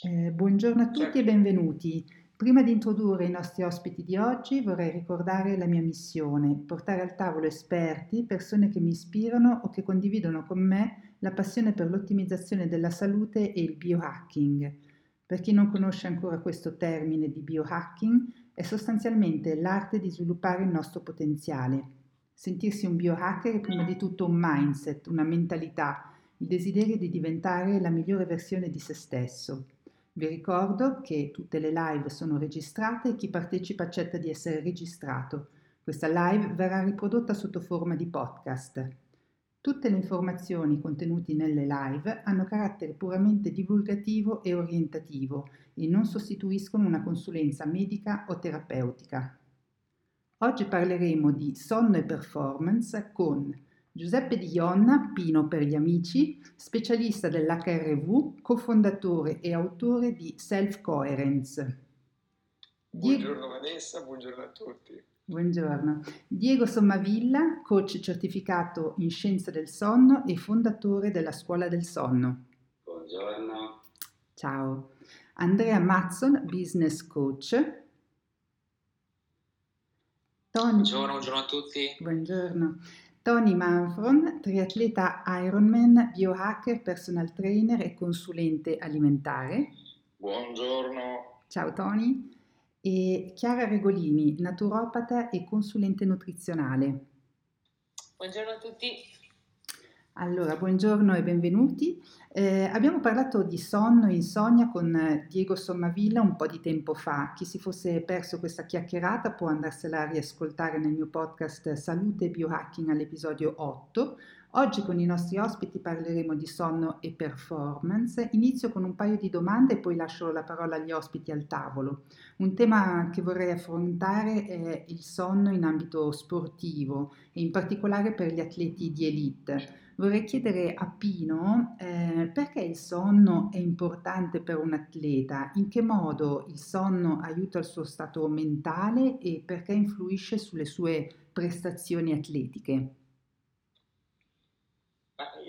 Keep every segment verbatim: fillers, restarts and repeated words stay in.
Eh, buongiorno a tutti e benvenuti. Prima di introdurre i nostri ospiti di oggi vorrei ricordare la mia missione, portare al tavolo esperti, persone che mi ispirano o che condividono con me la passione per l'ottimizzazione della salute e il biohacking. Per chi non conosce ancora questo termine di biohacking, è sostanzialmente l'arte di sviluppare il nostro potenziale. Sentirsi un biohacker è prima di tutto un mindset, una mentalità, il desiderio di diventare la migliore versione di se stesso. Vi ricordo che tutte le live sono registrate e chi partecipa accetta di essere registrato. Questa live verrà riprodotta sotto forma di podcast. Tutte le informazioni contenute nelle live hanno carattere puramente divulgativo e orientativo e non sostituiscono una consulenza medica o terapeutica. Oggi parleremo di sonno e performance con Giuseppe Di Ionna, Pino per gli amici, specialista dell'H R V, cofondatore e autore di Self Coherence. Diego... Buongiorno Vanessa, buongiorno a tutti. Buongiorno. Diego Sommavilla, coach certificato in scienza del sonno e fondatore della Scuola del Sonno. Buongiorno. Ciao. Andrea Mazzon, business coach. Tony... Buongiorno, buongiorno a tutti. Buongiorno. Tony Manfron, triatleta Ironman, biohacker, personal trainer e consulente alimentare. Buongiorno. Ciao Tony. E Chiara Regolini, naturopata e consulente nutrizionale. Buongiorno a tutti. Allora, buongiorno e benvenuti. Eh, abbiamo parlato di sonno e insonnia con Diego Sommavilla un po' di tempo fa. Chi si fosse perso questa chiacchierata può andarsela a riascoltare nel mio podcast Salute e Biohacking all'episodio otto. Oggi con i nostri ospiti parleremo di sonno e performance. Inizio con un paio di domande e poi lascio la parola agli ospiti al tavolo. Un tema che vorrei affrontare è il sonno in ambito sportivo e in particolare per gli atleti di elite. Vorrei chiedere a Pino eh, perché il sonno è importante per un atleta, in che modo il sonno aiuta il suo stato mentale e perché influisce sulle sue prestazioni atletiche.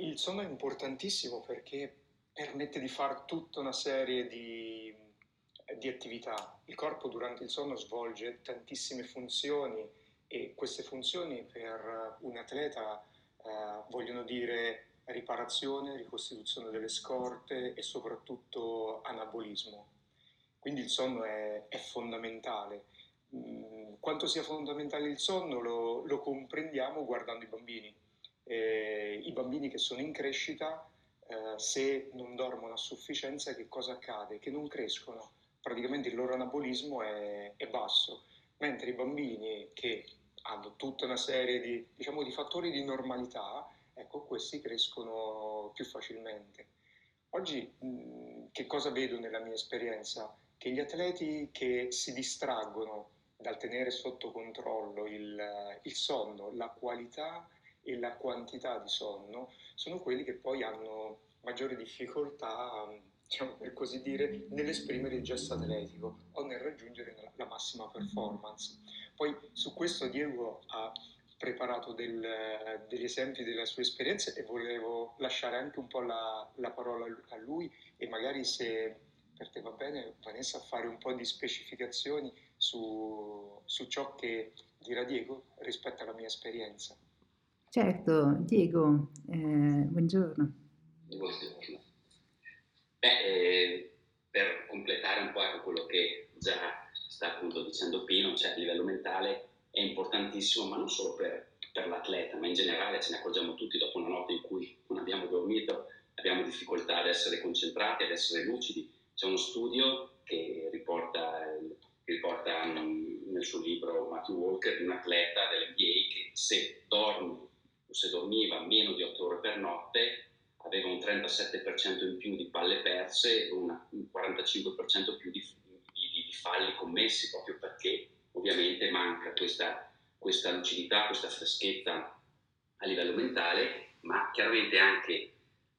Il sonno è importantissimo perché permette di fare tutta una serie di, di attività. Il corpo durante il sonno svolge tantissime funzioni e queste funzioni per un atleta Uh, vogliono dire riparazione, ricostituzione delle scorte e soprattutto anabolismo. Quindi il sonno è, è fondamentale. Mm, quanto sia fondamentale il sonno lo, lo comprendiamo guardando i bambini. Eh, I bambini che sono in crescita, eh, se non dormono a sufficienza, che cosa accade? Che non crescono. Praticamente il loro anabolismo è, è basso, mentre i bambini che hanno tutta una serie di, diciamo, di fattori di normalità, ecco, questi crescono più facilmente. Oggi mh, che cosa vedo nella mia esperienza? Che gli atleti che si distraggono dal tenere sotto controllo il, il sonno, la qualità e la quantità di sonno, sono quelli che poi hanno maggiore difficoltà, diciamo, per così dire, nell'esprimere il gesto atletico o nel raggiungere la, la massima performance. Poi su questo Diego ha preparato del, degli esempi delle sue esperienze e volevo lasciare anche un po' la, la parola a lui e magari, se per te va bene Vanessa, fare un po' di specificazioni su, su ciò che dirà Diego rispetto alla mia esperienza. Certo, Diego, eh, buongiorno. Buongiorno. Beh, eh, per completare un po' quello che già sta appunto dicendo Pino, cioè a livello mentale è importantissimo, ma non solo per, per l'atleta, ma in generale ce ne accorgiamo tutti dopo una notte in cui non abbiamo dormito, abbiamo difficoltà ad essere concentrati, ad essere lucidi. C'è uno studio che riporta, che riporta nel suo libro Matthew Walker di un atleta dell'N B A che se dorme o se dormiva meno di otto ore per notte aveva un trentasette per cento in più di palle perse e una, un quarantacinque per cento più di di falli commessi, proprio perché ovviamente manca questa, questa lucidità, questa freschezza a livello mentale, ma chiaramente anche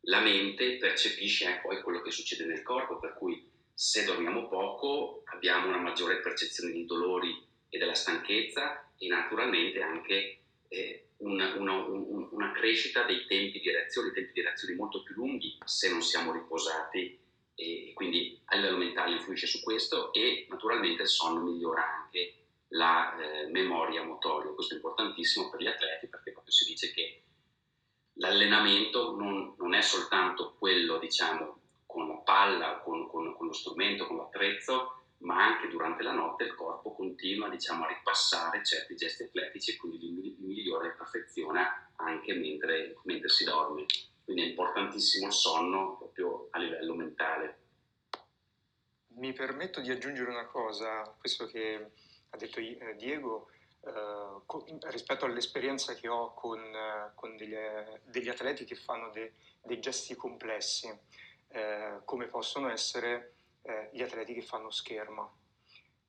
la mente percepisce eh, poi quello che succede nel corpo, per cui se dormiamo poco abbiamo una maggiore percezione dei dolori e della stanchezza e naturalmente anche eh, una, una, un, una crescita dei tempi di reazione, tempi di reazione molto più lunghi se non siamo riposati. E quindi a livello mentale influisce su questo e naturalmente il sonno migliora anche la eh, memoria motoria. Questo è importantissimo per gli atleti, perché proprio si dice che l'allenamento non, non è soltanto quello, diciamo, con la palla, con, con, con lo strumento, con l'attrezzo, ma anche durante la notte il corpo continua, diciamo, a ripassare certi gesti atletici e quindi li migliora e perfeziona anche mentre, mentre si dorme. Quindi è importantissimo il sonno proprio a livello mentale. Mi permetto di aggiungere una cosa a questo che ha detto Diego, eh, co- rispetto all'esperienza che ho con, eh, con degli, degli atleti che fanno de- dei gesti complessi, eh, come possono essere Eh, gli atleti che fanno scherma.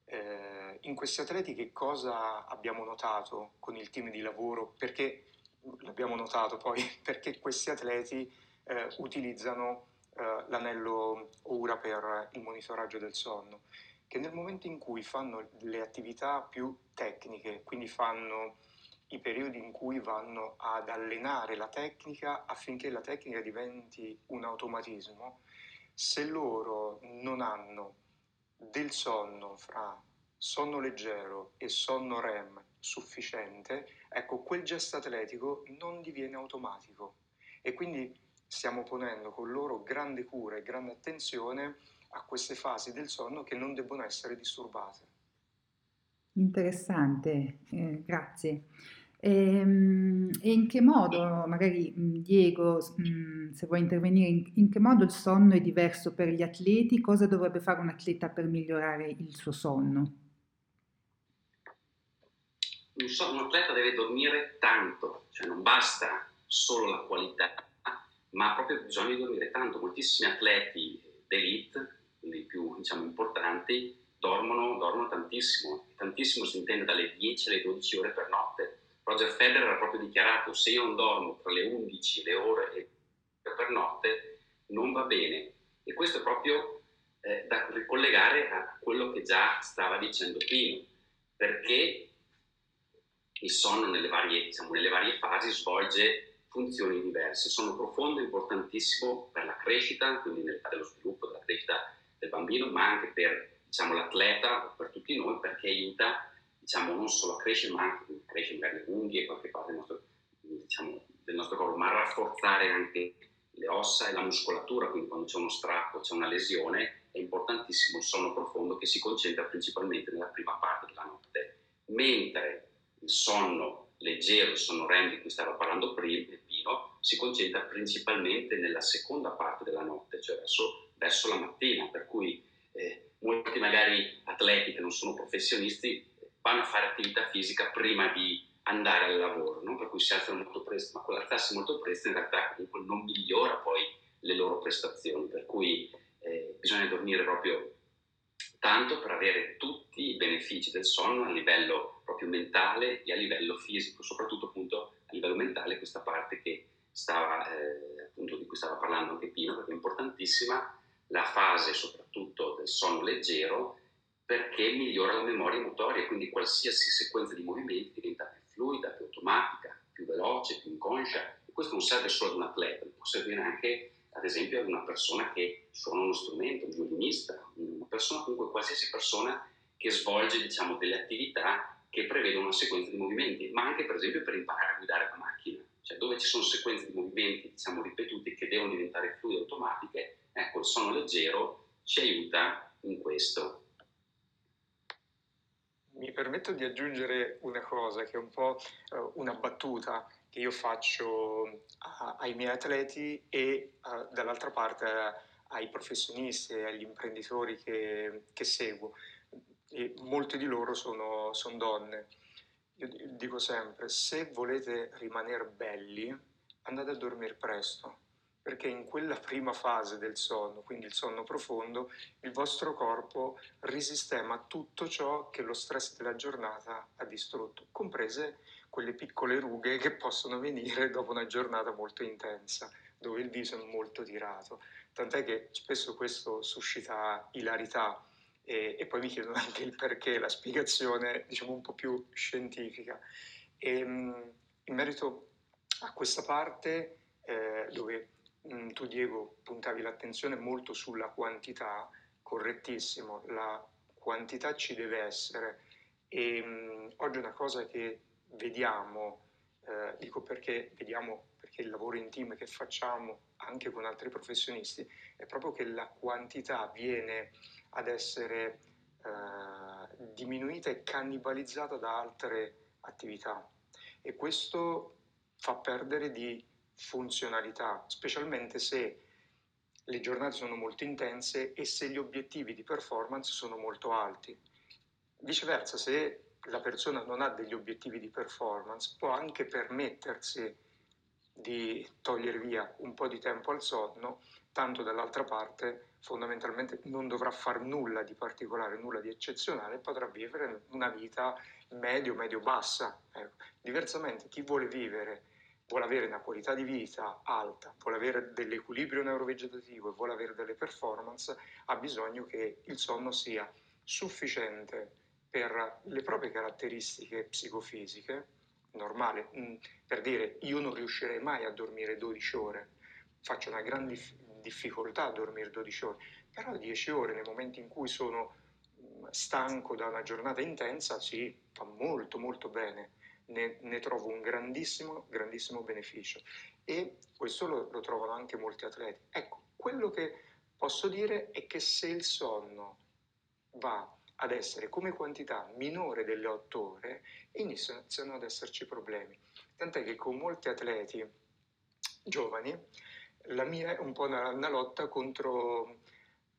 Eh, in questi atleti che cosa abbiamo notato con il team di lavoro? Perché l'abbiamo notato poi? Perché questi atleti eh, utilizzano eh, l'anello Oura per il monitoraggio del sonno, che nel momento in cui fanno le attività più tecniche, quindi fanno i periodi in cui vanno ad allenare la tecnica affinché la tecnica diventi un automatismo, se loro non hanno del sonno fra sonno leggero e sonno R E M sufficiente, ecco, quel gesto atletico non diviene automatico. E quindi stiamo ponendo con loro grande cura e grande attenzione a queste fasi del sonno che non debbono essere disturbate. Interessante, eh, grazie. E in che modo, magari Diego, se vuoi intervenire, in che modo il sonno è diverso per gli atleti? Cosa dovrebbe fare un atleta per migliorare il suo sonno? Un, son- un atleta deve dormire tanto, cioè non basta solo la qualità, ma proprio bisogna dormire tanto. Moltissimi atleti d'elite, quindi i più, diciamo, importanti, dormono, dormono tantissimo, tantissimo si intende dalle dieci alle dodici ore per notte. Roger Federer ha proprio dichiarato: se io non dormo tra le undici le ore e per notte non va bene. E questo è proprio eh, da ricollegare a quello che già stava dicendo Pino, perché il sonno nelle varie, diciamo, nelle varie fasi svolge funzioni diverse. Il sonno profondo è importantissimo per la crescita, quindi nell'età dello sviluppo, della crescita del bambino, ma anche per, diciamo, l'atleta, per tutti noi, perché aiuta, diciamo, non solo a crescere, ma anche a crescere magari le unghie e qualche parte del nostro, diciamo, del nostro corpo, ma a rafforzare anche le ossa e la muscolatura. Quindi quando c'è uno strappo, c'è una lesione, è importantissimo il sonno profondo, che si concentra principalmente nella prima parte della notte, mentre il sonno leggero, il sonno R E M di cui stava parlando prima Pino, si concentra principalmente nella seconda parte della notte, cioè verso, verso la mattina, per cui eh, molti magari atleti che non sono professionisti vanno a fare attività fisica prima di andare al lavoro, no? Per cui si alzano molto presto, ma quell'alzarsi molto presto in realtà comunque non migliora poi le loro prestazioni, per cui eh, bisogna dormire proprio tanto per avere tutti i benefici del sonno a livello proprio mentale e a livello fisico, soprattutto appunto a livello mentale, questa parte che stava, eh, appunto di cui stava parlando anche Pino, perché è importantissima la fase soprattutto del sonno leggero, perché migliora la memoria motoria, quindi qualsiasi sequenza di movimenti diventa più fluida, più automatica, più veloce, più inconscia. E questo non serve solo ad un atleta, può servire anche, ad esempio, ad una persona che suona uno strumento, un violinista, una persona, comunque qualsiasi persona che svolge, diciamo, delle attività che prevedono una sequenza di movimenti, ma anche, per esempio, per imparare a guidare la macchina. Cioè, dove ci sono sequenze di movimenti, diciamo, ripetuti, che devono diventare fluide, automatiche, ecco, il sonno leggero ci aiuta in questo. Mi permetto di aggiungere una cosa che è un po' una battuta che io faccio a, ai miei atleti e a, dall'altra parte ai professionisti e agli imprenditori che, che seguo, e molte di loro sono, sono donne. Io dico sempre: se volete rimanere belli, andate a dormire presto, perché in quella prima fase del sonno, quindi il sonno profondo, il vostro corpo risistema tutto ciò che lo stress della giornata ha distrutto, comprese quelle piccole rughe che possono venire dopo una giornata molto intensa, dove il viso è molto tirato. Tant'è che spesso questo suscita ilarità e, e poi mi chiedono anche il perché, la spiegazione, diciamo, un po' più scientifica. E, in merito a questa parte, eh, dove tu, Diego, puntavi l'attenzione molto sulla quantità, correttissimo, la quantità ci deve essere. E mh, oggi una cosa che vediamo, eh, dico perché vediamo perché il lavoro in team che facciamo anche con altri professionisti è proprio che la quantità viene ad essere eh, diminuita e cannibalizzata da altre attività, e questo fa perdere di funzionalità, specialmente se le giornate sono molto intense e se gli obiettivi di performance sono molto alti. Viceversa, se la persona non ha degli obiettivi di performance, può anche permettersi di togliere via un po' di tempo al sonno, tanto dall'altra parte fondamentalmente non dovrà far nulla di particolare, nulla di eccezionale, potrà vivere una vita medio, medio-bassa. Ecco. Diversamente, chi vuole vivere, vuole avere una qualità di vita alta, vuole avere dell'equilibrio neurovegetativo e vuole avere delle performance, ha bisogno che il sonno sia sufficiente per le proprie caratteristiche psicofisiche, normale, per dire io non riuscirei mai a dormire dodici ore, faccio una grande difficoltà a dormire dodici ore, però dieci ore nei momenti in cui sono stanco da una giornata intensa, sì, fa molto molto bene, ne, ne trovo un grandissimo, grandissimo beneficio, e questo lo, lo trovano anche molti atleti. Ecco, quello che posso dire è che se il sonno va ad essere come quantità minore delle otto ore, iniziano ad esserci problemi. Tant'è che con molti atleti giovani la mia è un po' una, una lotta contro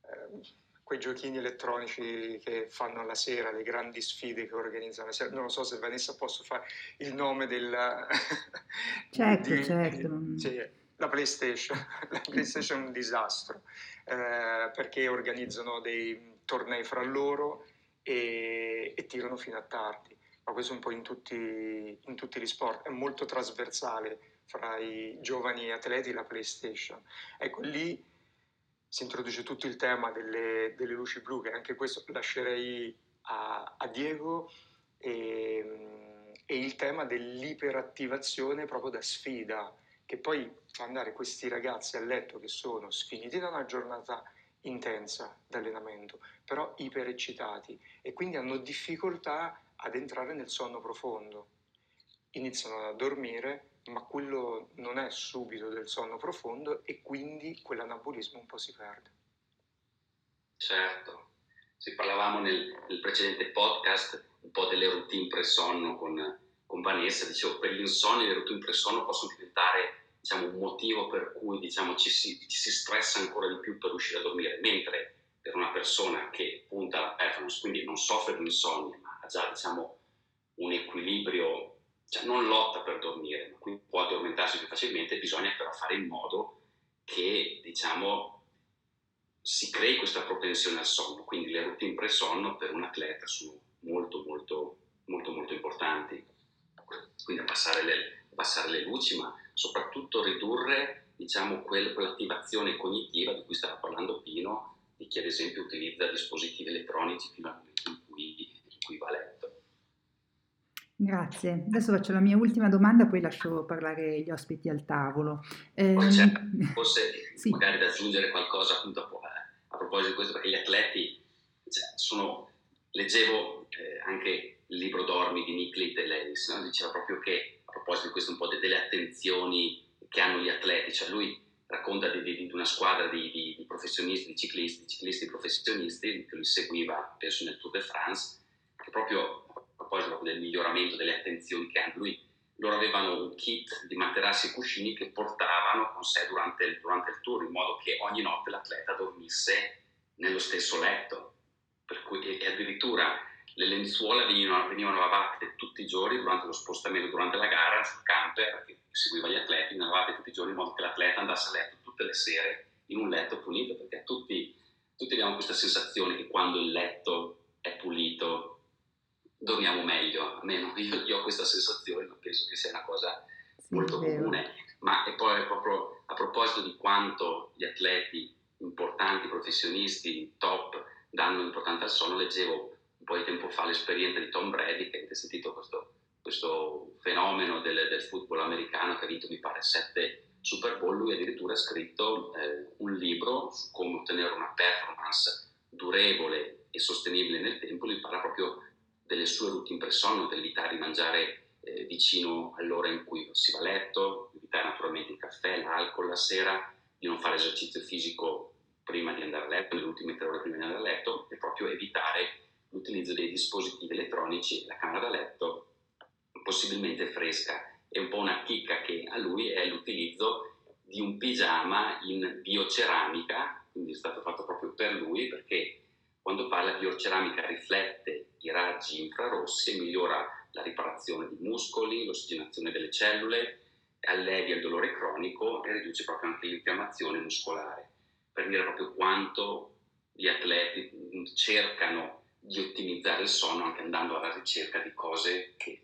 eh, quei giochini elettronici che fanno alla sera, le grandi sfide che organizzano la sera. Non lo so se Vanessa posso fare il nome della... Certo, di, certo. Di, sì, la PlayStation, la PlayStation è un disastro, eh, perché organizzano dei tornei fra loro e, e tirano fino a tardi, ma questo un po' in tutti, in tutti gli sport, è molto trasversale fra i giovani atleti la PlayStation. Ecco, lì si introduce tutto il tema delle, delle luci blu, che anche questo lascerei a, a Diego, e, e il tema dell'iperattivazione proprio da sfida, che poi fa andare questi ragazzi a letto che sono sfiniti da una giornata intensa d'allenamento, però ipereccitati, e quindi hanno difficoltà ad entrare nel sonno profondo. Iniziano a dormire, ma quello non è subito del sonno profondo, e quindi quell'anabolismo un po' si perde. Certo, si parlavamo nel, nel precedente podcast un po' delle routine pre-sonno con, con Vanessa. Dicevo, per l'insonnia le routine pre-sonno possono diventare, diciamo, un motivo per cui, diciamo, ci, si, ci si stressa ancora di più per riuscire a dormire, mentre per una persona che punta alla performance, quindi non soffre di insonnia, ma ha già, diciamo, un equilibrio, cioè non lotta per dormire, ma quindi può addormentarsi più facilmente. Bisogna però fare in modo che, diciamo, si crei questa propensione al sonno, quindi le routine pre-sonno per un atleta sono molto molto molto molto importanti, quindi abbassare le, abbassare le luci, ma soprattutto ridurre, diciamo, quel, quell'attivazione cognitiva di cui stava parlando Pino, di chi ad esempio utilizza dispositivi elettronici fino al momento in cui, in cui va a letto. Grazie. Adesso faccio la mia ultima domanda, poi lascio parlare gli ospiti al tavolo. Eh, poi c'è, forse sì, magari da aggiungere qualcosa appunto a, a proposito di questo, perché gli atleti, cioè, sono, leggevo eh, anche il libro Dormi di Nick Littlehales, no? Diceva proprio che, a proposito di questo, un po' delle attenzioni che hanno gli atleti, cioè lui racconta di, di, di una squadra di, di, di professionisti, di ciclisti, ciclisti professionisti che lui seguiva, penso nel Tour de France, che proprio a proposito del miglioramento delle attenzioni che hanno, lui, loro avevano un kit di materassi e cuscini che portavano con sé durante il, durante il tour, in modo che ogni notte l'atleta dormisse nello stesso letto, per cui, e addirittura le lenzuola venivano, venivano lavate tutti i giorni durante lo spostamento, durante la gara, sul camper che seguiva gli atleti, venivano lavate tutti i giorni in modo che l'atleta andasse a letto tutte le sere in un letto pulito, perché tutti, tutti abbiamo questa sensazione che quando il letto è pulito dormiamo meglio, almeno io, io ho questa sensazione, non penso che sia una cosa molto comune. Ma e poi proprio a proposito di quanto gli atleti importanti, professionisti, top, danno importanza al sonno, leggevo un po' di tempo fa l'esperienza di Tom Brady, che avete sentito questo, questo fenomeno del, del football americano, che ha vinto mi pare sette Super Bowl. Lui addirittura ha scritto eh, un libro su come ottenere una performance durevole e sostenibile nel tempo, lui parla proprio delle sue routine per sonno, dell'evitare di mangiare eh, vicino all'ora in cui si va a letto, evitare naturalmente il caffè, l'alcol la sera, di non fare esercizio fisico prima di andare a letto, nelle ultime tre ore prima di andare a letto, e proprio evitare l'utilizzo dei dispositivi elettronici, la camera da letto possibilmente fresca. È un po' una chicca che a lui è l'utilizzo di un pigiama in bioceramica, quindi è stato fatto proprio per lui, perché quando parla di bioceramica riflette i raggi infrarossi e migliora la riparazione di muscoli, l'ossigenazione delle cellule, allevia il dolore cronico e riduce proprio anche l'infiammazione muscolare, per dire proprio quanto gli atleti cercano di ottimizzare il sonno anche andando alla ricerca di cose che,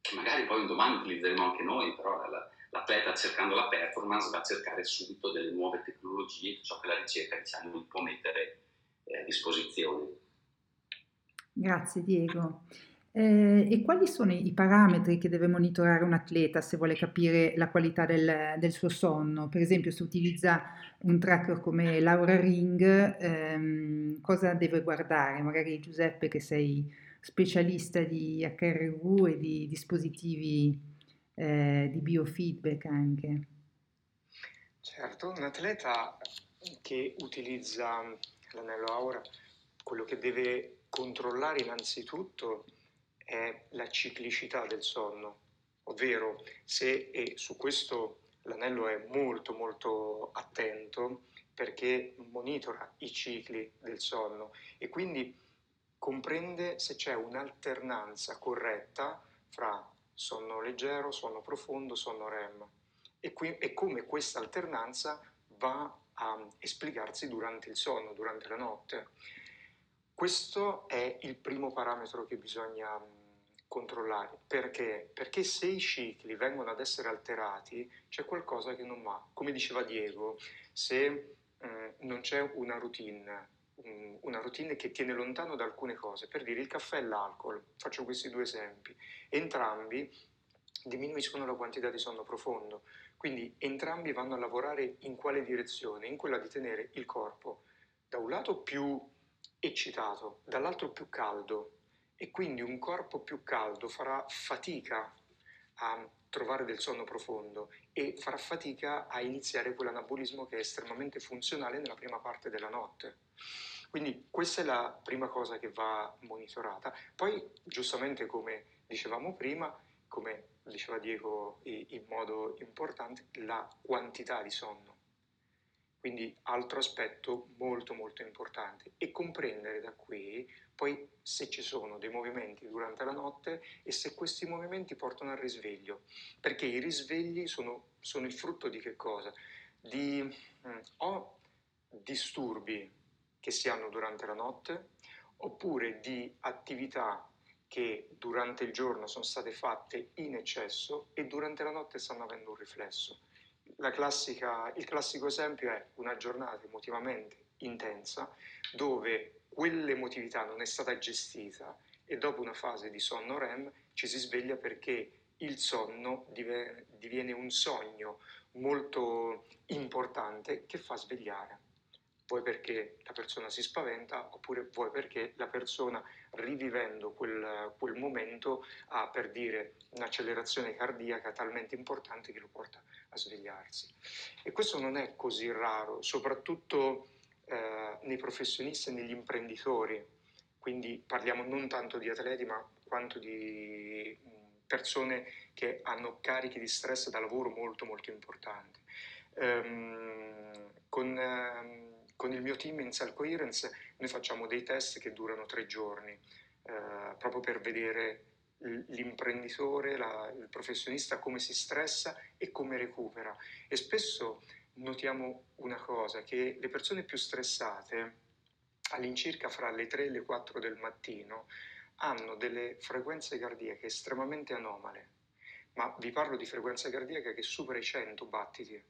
che magari poi un domani utilizzeremo anche noi, però l'atleta cercando la performance va a cercare subito delle nuove tecnologie, ciò che la ricerca diciamo non può mettere eh, a disposizione. Grazie Diego. Eh, e quali sono i parametri che deve monitorare un atleta se vuole capire la qualità del, del suo sonno? Per esempio, se utilizza un tracker come l'Aura Ring, ehm, cosa deve guardare? Magari Giuseppe, che sei specialista di H R V e di dispositivi eh, di biofeedback anche. Certo, un atleta che utilizza l'anello Aura, quello che deve controllare innanzitutto è la ciclicità del sonno, ovvero se, e su questo l'anello è molto molto attento perché monitora i cicli del sonno e quindi comprende se c'è un'alternanza corretta fra sonno leggero, sonno profondo, sonno REM e, qui, e come questa alternanza va a esplicarsi durante il sonno, durante la notte. Questo è il primo parametro che bisogna controllare. Perché? Perché se i cicli vengono ad essere alterati c'è qualcosa che non va. Come diceva Diego, se eh, non c'è una routine, um, una routine che tiene lontano da alcune cose, per dire il caffè e l'alcol, faccio questi due esempi, entrambi diminuiscono la quantità di sonno profondo, quindi entrambi vanno a lavorare in quale direzione? In quella di tenere il corpo da un lato più eccitato, dall'altro più caldo, e quindi un corpo più caldo farà fatica a trovare del sonno profondo e farà fatica a iniziare quell'anabolismo che è estremamente funzionale nella prima parte della notte. Quindi questa è la prima cosa che va monitorata. Poi, giustamente, come dicevamo prima, come diceva Diego in modo importante, la quantità di sonno. Quindi altro aspetto molto molto importante, e comprendere da qui poi se ci sono dei movimenti durante la notte e se questi movimenti portano al risveglio, perché i risvegli sono, sono il frutto di che cosa? Di mh, o disturbi che si hanno durante la notte, oppure di attività che durante il giorno sono state fatte in eccesso e durante la notte stanno avendo un riflesso. La classica, il classico esempio è una giornata emotivamente intensa dove quell'emotività non è stata gestita e dopo una fase di sonno REM ci si sveglia perché il sonno dive, diviene un sogno molto importante che fa svegliare. Vuoi perché la persona si spaventa oppure vuoi perché la persona rivivendo quel, quel momento ha, per dire, un'accelerazione cardiaca talmente importante che lo porta a svegliarsi. E questo non è così raro, soprattutto eh, nei professionisti e negli imprenditori, quindi parliamo non tanto di atleti ma quanto di persone che hanno carichi di stress da lavoro molto molto importanti. Ehm, con... Ehm, Con il mio team in Self Coherence noi facciamo dei test che durano tre giorni, eh, proprio per vedere l'imprenditore, la, il professionista come si stressa e come recupera. E spesso notiamo una cosa, che le persone più stressate all'incirca fra le tre e le quattro del mattino hanno delle frequenze cardiache estremamente anomale, ma vi parlo di frequenza cardiaca che supera i cento battiti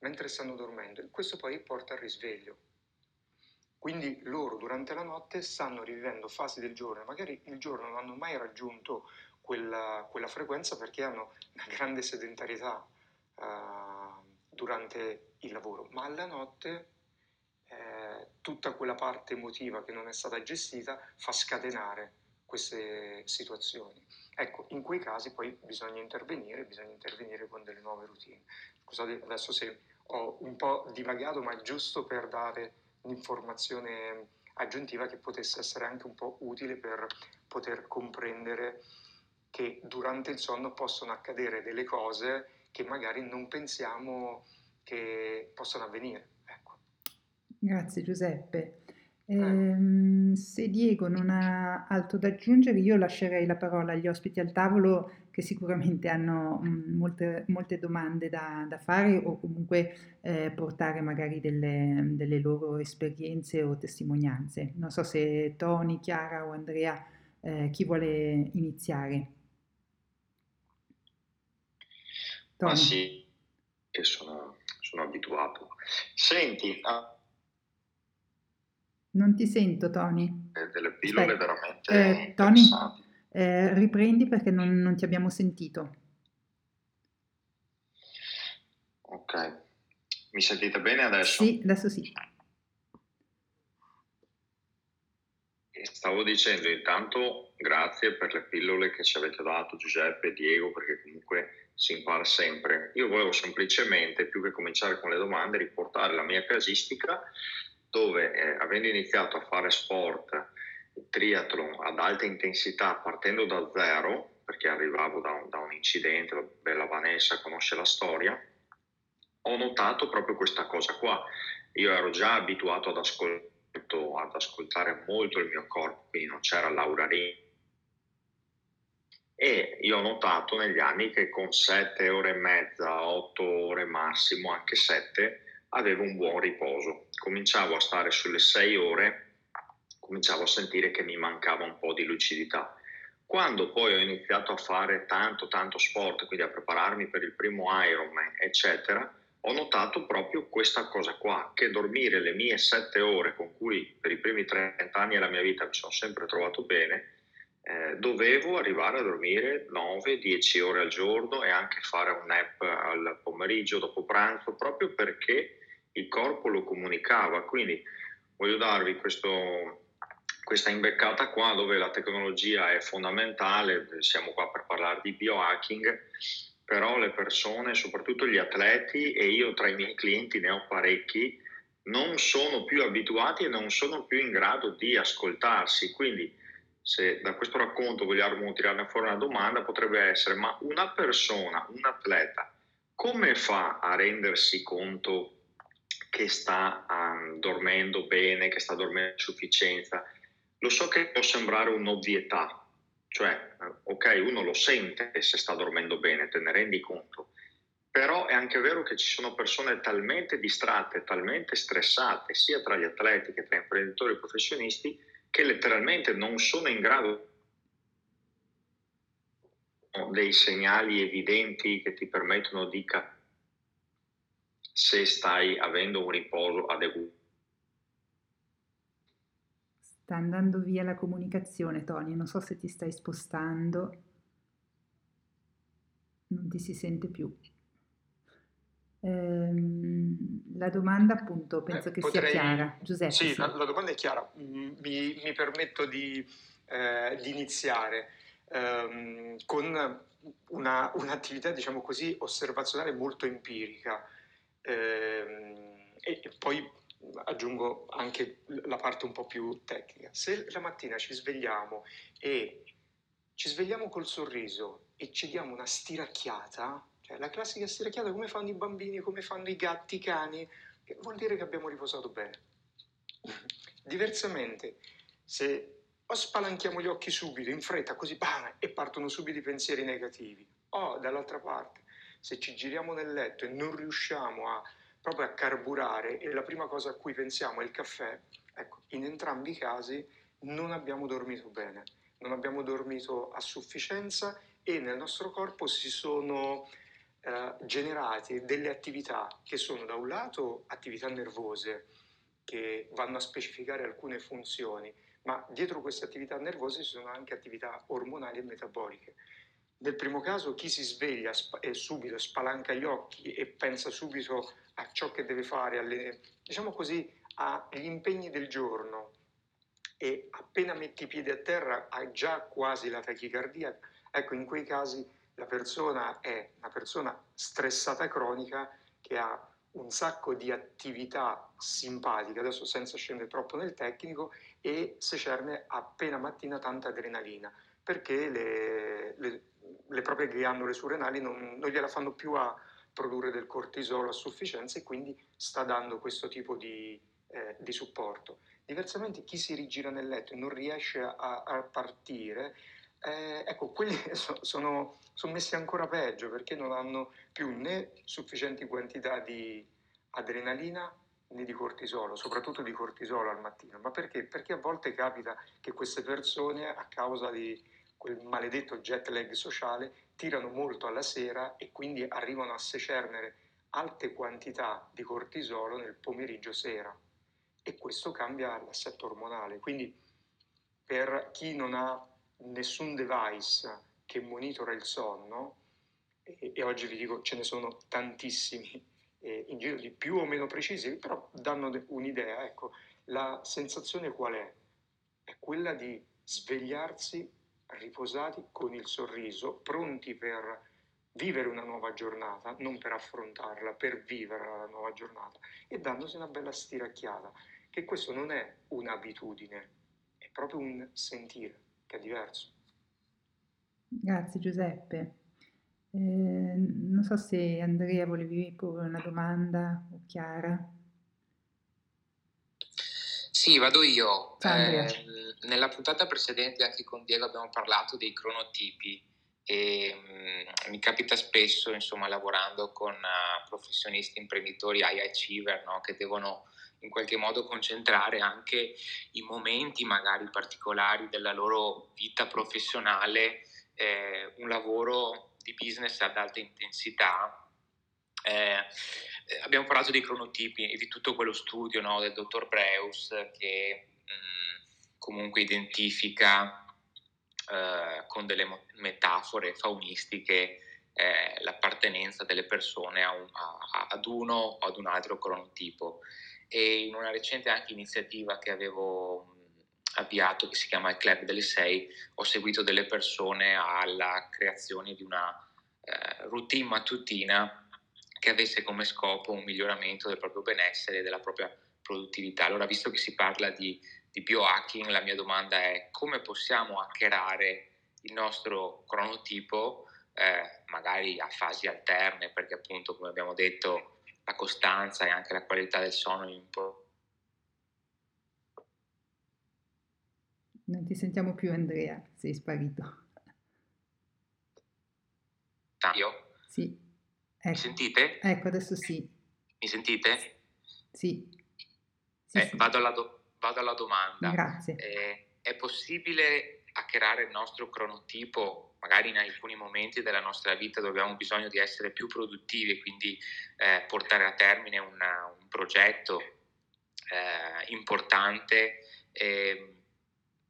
mentre stanno dormendo, e questo poi porta al risveglio. Quindi loro durante la notte stanno rivivendo fasi del giorno, magari il giorno non hanno mai raggiunto quella, quella frequenza perché hanno una grande sedentarietà uh, durante il lavoro, ma alla notte eh, tutta quella parte emotiva che non è stata gestita fa scatenare queste situazioni. Ecco, in quei casi poi bisogna intervenire, bisogna intervenire con delle nuove routine. Scusate, adesso se ho un po' divagato, ma è giusto per dare un'informazione aggiuntiva che potesse essere anche un po' utile per poter comprendere che durante il sonno possono accadere delle cose che magari non pensiamo che possano avvenire. Ecco. Grazie Giuseppe. Eh. Eh, se Diego non ha altro da aggiungere, io lascerei la parola agli ospiti al tavolo, che sicuramente hanno molte, molte domande da, da fare, o comunque eh, portare magari delle, delle loro esperienze o testimonianze. Non so se Tony, Chiara o Andrea, eh, chi vuole iniziare? Tony. Ma sì, che sono, sono abituato. Senti, ah, non ti sento Tony. Delle pillole. Aspetta, veramente eh, Tony? Eh, riprendi perché non, non ti abbiamo sentito. Ok, mi sentite bene adesso? Sì, adesso sì. Stavo dicendo intanto grazie per le pillole che ci avete dato Giuseppe e Diego, perché comunque si impara sempre. Io volevo semplicemente, più che cominciare con le domande, riportare la mia casistica dove eh, avendo iniziato a fare sport triathlon ad alta intensità partendo da zero, perché arrivavo da un, da un incidente, la Vanessa conosce la storia, ho notato proprio questa cosa qua. Io ero già abituato ad, ascolto, ad ascoltare molto il mio corpo, quindi non c'era Laura Rini, e io ho notato negli anni che con sette ore e mezza, otto ore massimo, anche sette, avevo un buon riposo. Cominciavo a stare sulle sei ore, cominciavo a sentire che mi mancava un po' di lucidità. Quando poi ho iniziato a fare tanto tanto sport, quindi a prepararmi per il primo Ironman, eccetera, ho notato proprio questa cosa qua, che dormire le mie sette ore, con cui per i primi trenta anni della mia vita mi sono sempre trovato bene, eh, dovevo arrivare a dormire nove dieci ore al giorno e anche fare un nap al pomeriggio, dopo pranzo, proprio perché il corpo lo comunicava. Quindi voglio darvi questo... questa imbeccata qua, dove la tecnologia è fondamentale, siamo qua per parlare di biohacking, però le persone, soprattutto gli atleti, e io tra i miei clienti ne ho parecchi, non sono più abituati e non sono più in grado di ascoltarsi. Quindi se da questo racconto vogliamo tirarne fuori una domanda, potrebbe essere: ma una persona, un atleta, come fa a rendersi conto che sta um, dormendo bene, che sta dormendo a sufficienza? Lo so che può sembrare un'ovvietà, cioè ok, uno lo sente se sta dormendo bene, te ne rendi conto, però è anche vero che ci sono persone talmente distratte, talmente stressate, sia tra gli atleti che tra imprenditori e professionisti, che letteralmente non sono in grado dei segnali evidenti che ti permettono di capire se stai avendo un riposo adeguato. Sta andando via la comunicazione, Tony, non so se ti stai spostando, non ti si sente più. Ehm, la domanda appunto penso eh, che potrei... sia chiara. Giuseppe? Sì, sì. La, la domanda è chiara, mi, mi permetto di, eh, di iniziare ehm, con una, un'attività, diciamo così, osservazionale molto empirica, ehm, e, e poi aggiungo anche la parte un po' più tecnica. Se la mattina ci svegliamo e ci svegliamo col sorriso e ci diamo una stiracchiata, cioè la classica stiracchiata come fanno i bambini, come fanno i gatti, i cani, vuol dire che abbiamo riposato bene. Diversamente, se o spalanchiamo gli occhi subito, in fretta, così bam, e partono subito i pensieri negativi, o dall'altra parte, se ci giriamo nel letto e non riusciamo a proprio a carburare e la prima cosa a cui pensiamo è il caffè, ecco, in entrambi i casi non abbiamo dormito bene, non abbiamo dormito a sufficienza e nel nostro corpo si sono eh, generate delle attività che sono da un lato attività nervose che vanno a specificare alcune funzioni, ma dietro queste attività nervose ci sono anche attività ormonali e metaboliche. Nel primo caso chi si sveglia e subito spalanca gli occhi e pensa subito a ciò che deve fare, alle, diciamo così, agli impegni del giorno e appena metti i piedi a terra hai già quasi la tachicardia, ecco, in quei casi la persona è una persona stressata cronica che ha un sacco di attività simpatiche, adesso senza scendere troppo nel tecnico, e secerne appena mattina tanta adrenalina, perché le, le, le proprie ghiandole surrenali non, non gliela fanno più a produrre del cortisolo a sufficienza e quindi sta dando questo tipo di, eh, di supporto. Diversamente chi si rigira nel letto e non riesce a, a partire, eh, ecco, quelli so, sono, sono messi ancora peggio perché non hanno più né sufficienti quantità di adrenalina né di cortisolo, soprattutto di cortisolo al mattino. Ma perché? Perché a volte capita che queste persone, a causa di quel maledetto jet lag sociale, tirano molto alla sera e quindi arrivano a secernere alte quantità di cortisolo nel pomeriggio sera, e questo cambia l'assetto ormonale. Quindi per chi non ha nessun device che monitora il sonno, e, e oggi vi dico ce ne sono tantissimi eh, in giro, di più o meno precisi, però danno un'idea, ecco, la sensazione qual è? È quella di svegliarsi riposati, con il sorriso, pronti per vivere una nuova giornata, non per affrontarla, per vivere la nuova giornata, e dandosi una bella stiracchiata, che questo non è un'abitudine, è proprio un sentire, che è diverso. Grazie Giuseppe. Eh, non so se Andrea volevi porre una domanda, o Chiara? Sì, vado io. Eh, nella puntata precedente anche con Diego abbiamo parlato dei cronotipi e mh, mi capita spesso, insomma, lavorando con uh, professionisti, imprenditori, high achiever, no? Che devono in qualche modo concentrare anche i momenti magari particolari della loro vita professionale, eh, un lavoro di business ad alta intensità. Eh, abbiamo parlato dei cronotipi e di tutto quello studio, no, del dottor Breus che mh, comunque identifica eh, con delle metafore faunistiche eh, l'appartenenza delle persone a un, a, ad uno o ad un altro cronotipo. E in una recente anche iniziativa che avevo mh, avviato, che si chiama il Club delle Sei, ho seguito delle persone alla creazione di una eh, routine mattutina che avesse come scopo un miglioramento del proprio benessere e della propria produttività. Allora, visto che si parla di, di biohacking, la mia domanda è: come possiamo hackerare il nostro cronotipo, eh, magari a fasi alterne, perché appunto, come abbiamo detto, la costanza e anche la qualità del sonno è un po'... Non ti sentiamo più, Andrea, sei sparito. Io? Sì. Ecco. Mi sentite? Ecco, adesso sì. Mi sentite? Sì. Sì, eh, sì. Vado, alla do- vado alla domanda. Grazie. Eh, è possibile hackerare il nostro cronotipo? Magari in alcuni momenti della nostra vita dove abbiamo bisogno di essere più produttivi e quindi eh, portare a termine una, un progetto eh, importante, eh,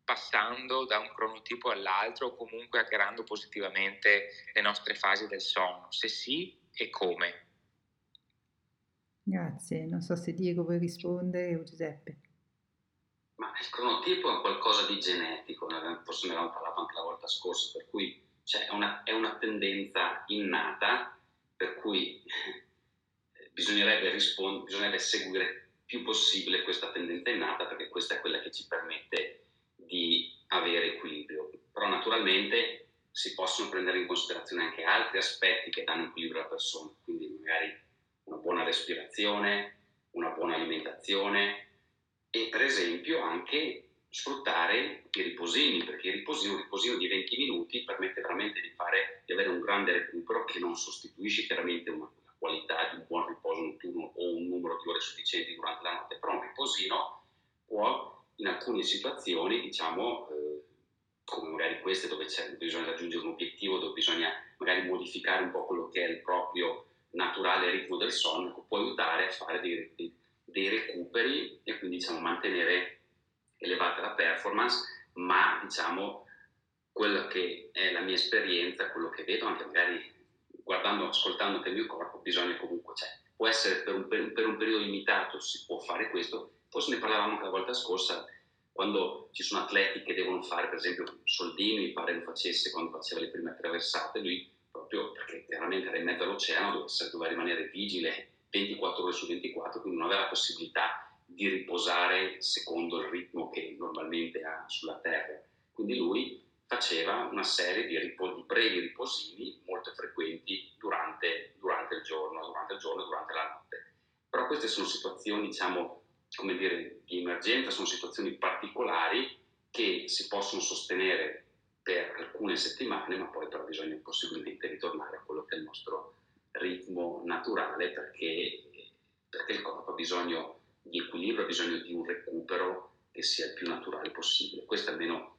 passando da un cronotipo all'altro, o comunque hackerando positivamente le nostre fasi del sonno? Se sì, e come? Grazie, non so se Diego vuoi rispondere o Giuseppe. Ma il cronotipo è qualcosa di genetico, forse ne avevamo parlato anche la volta scorsa, per cui cioè, è, una, è una tendenza innata, per cui eh, bisognerebbe, rispond- bisognerebbe seguire più possibile questa tendenza innata, perché questa è quella che ci permette di avere equilibrio. Però naturalmente si possono prendere in considerazione anche altri aspetti che danno equilibrio alla persona, quindi magari una buona respirazione, una buona alimentazione e per esempio anche sfruttare i riposini, perché il riposino, un riposino di venti minuti permette veramente di, fare, di avere un grande recupero che non sostituisce chiaramente una, una qualità di un buon riposo notturno o un numero di ore sufficienti durante la notte, però un riposino può in alcune situazioni, diciamo, eh, come magari queste dove c'è, bisogna raggiungere un obiettivo, dove bisogna magari modificare un po' quello che è il proprio naturale ritmo del sonno, che può aiutare a fare dei, dei, dei recuperi e quindi, diciamo, mantenere elevata la performance. Ma, diciamo, quella che è la mia esperienza, quello che vedo anche magari guardando, ascoltando anche il mio corpo, bisogna comunque, cioè, può essere per un, per un periodo limitato, si può fare questo, forse ne parlavamo anche la volta scorsa, quando ci sono atleti che devono fare, per esempio Soldini, mi pare lo facesse quando faceva le prime traversate, lui proprio perché chiaramente era in mezzo all'oceano, doveva, doveva rimanere vigile ventiquattro ore su ventiquattro, quindi non aveva la possibilità di riposare secondo il ritmo che normalmente ha sulla Terra. Quindi lui faceva una serie di, ripo- di brevi riposini molto frequenti durante, durante il giorno, durante il giorno e durante la notte. Però queste sono situazioni, diciamo, come dire, di emergenza, sono situazioni particolari che si possono sostenere per alcune settimane, ma poi però bisogna possibilmente ritornare a quello che è il nostro ritmo naturale, perché, perché il corpo ha bisogno di equilibrio, ha bisogno di un recupero che sia il più naturale possibile. Questa almeno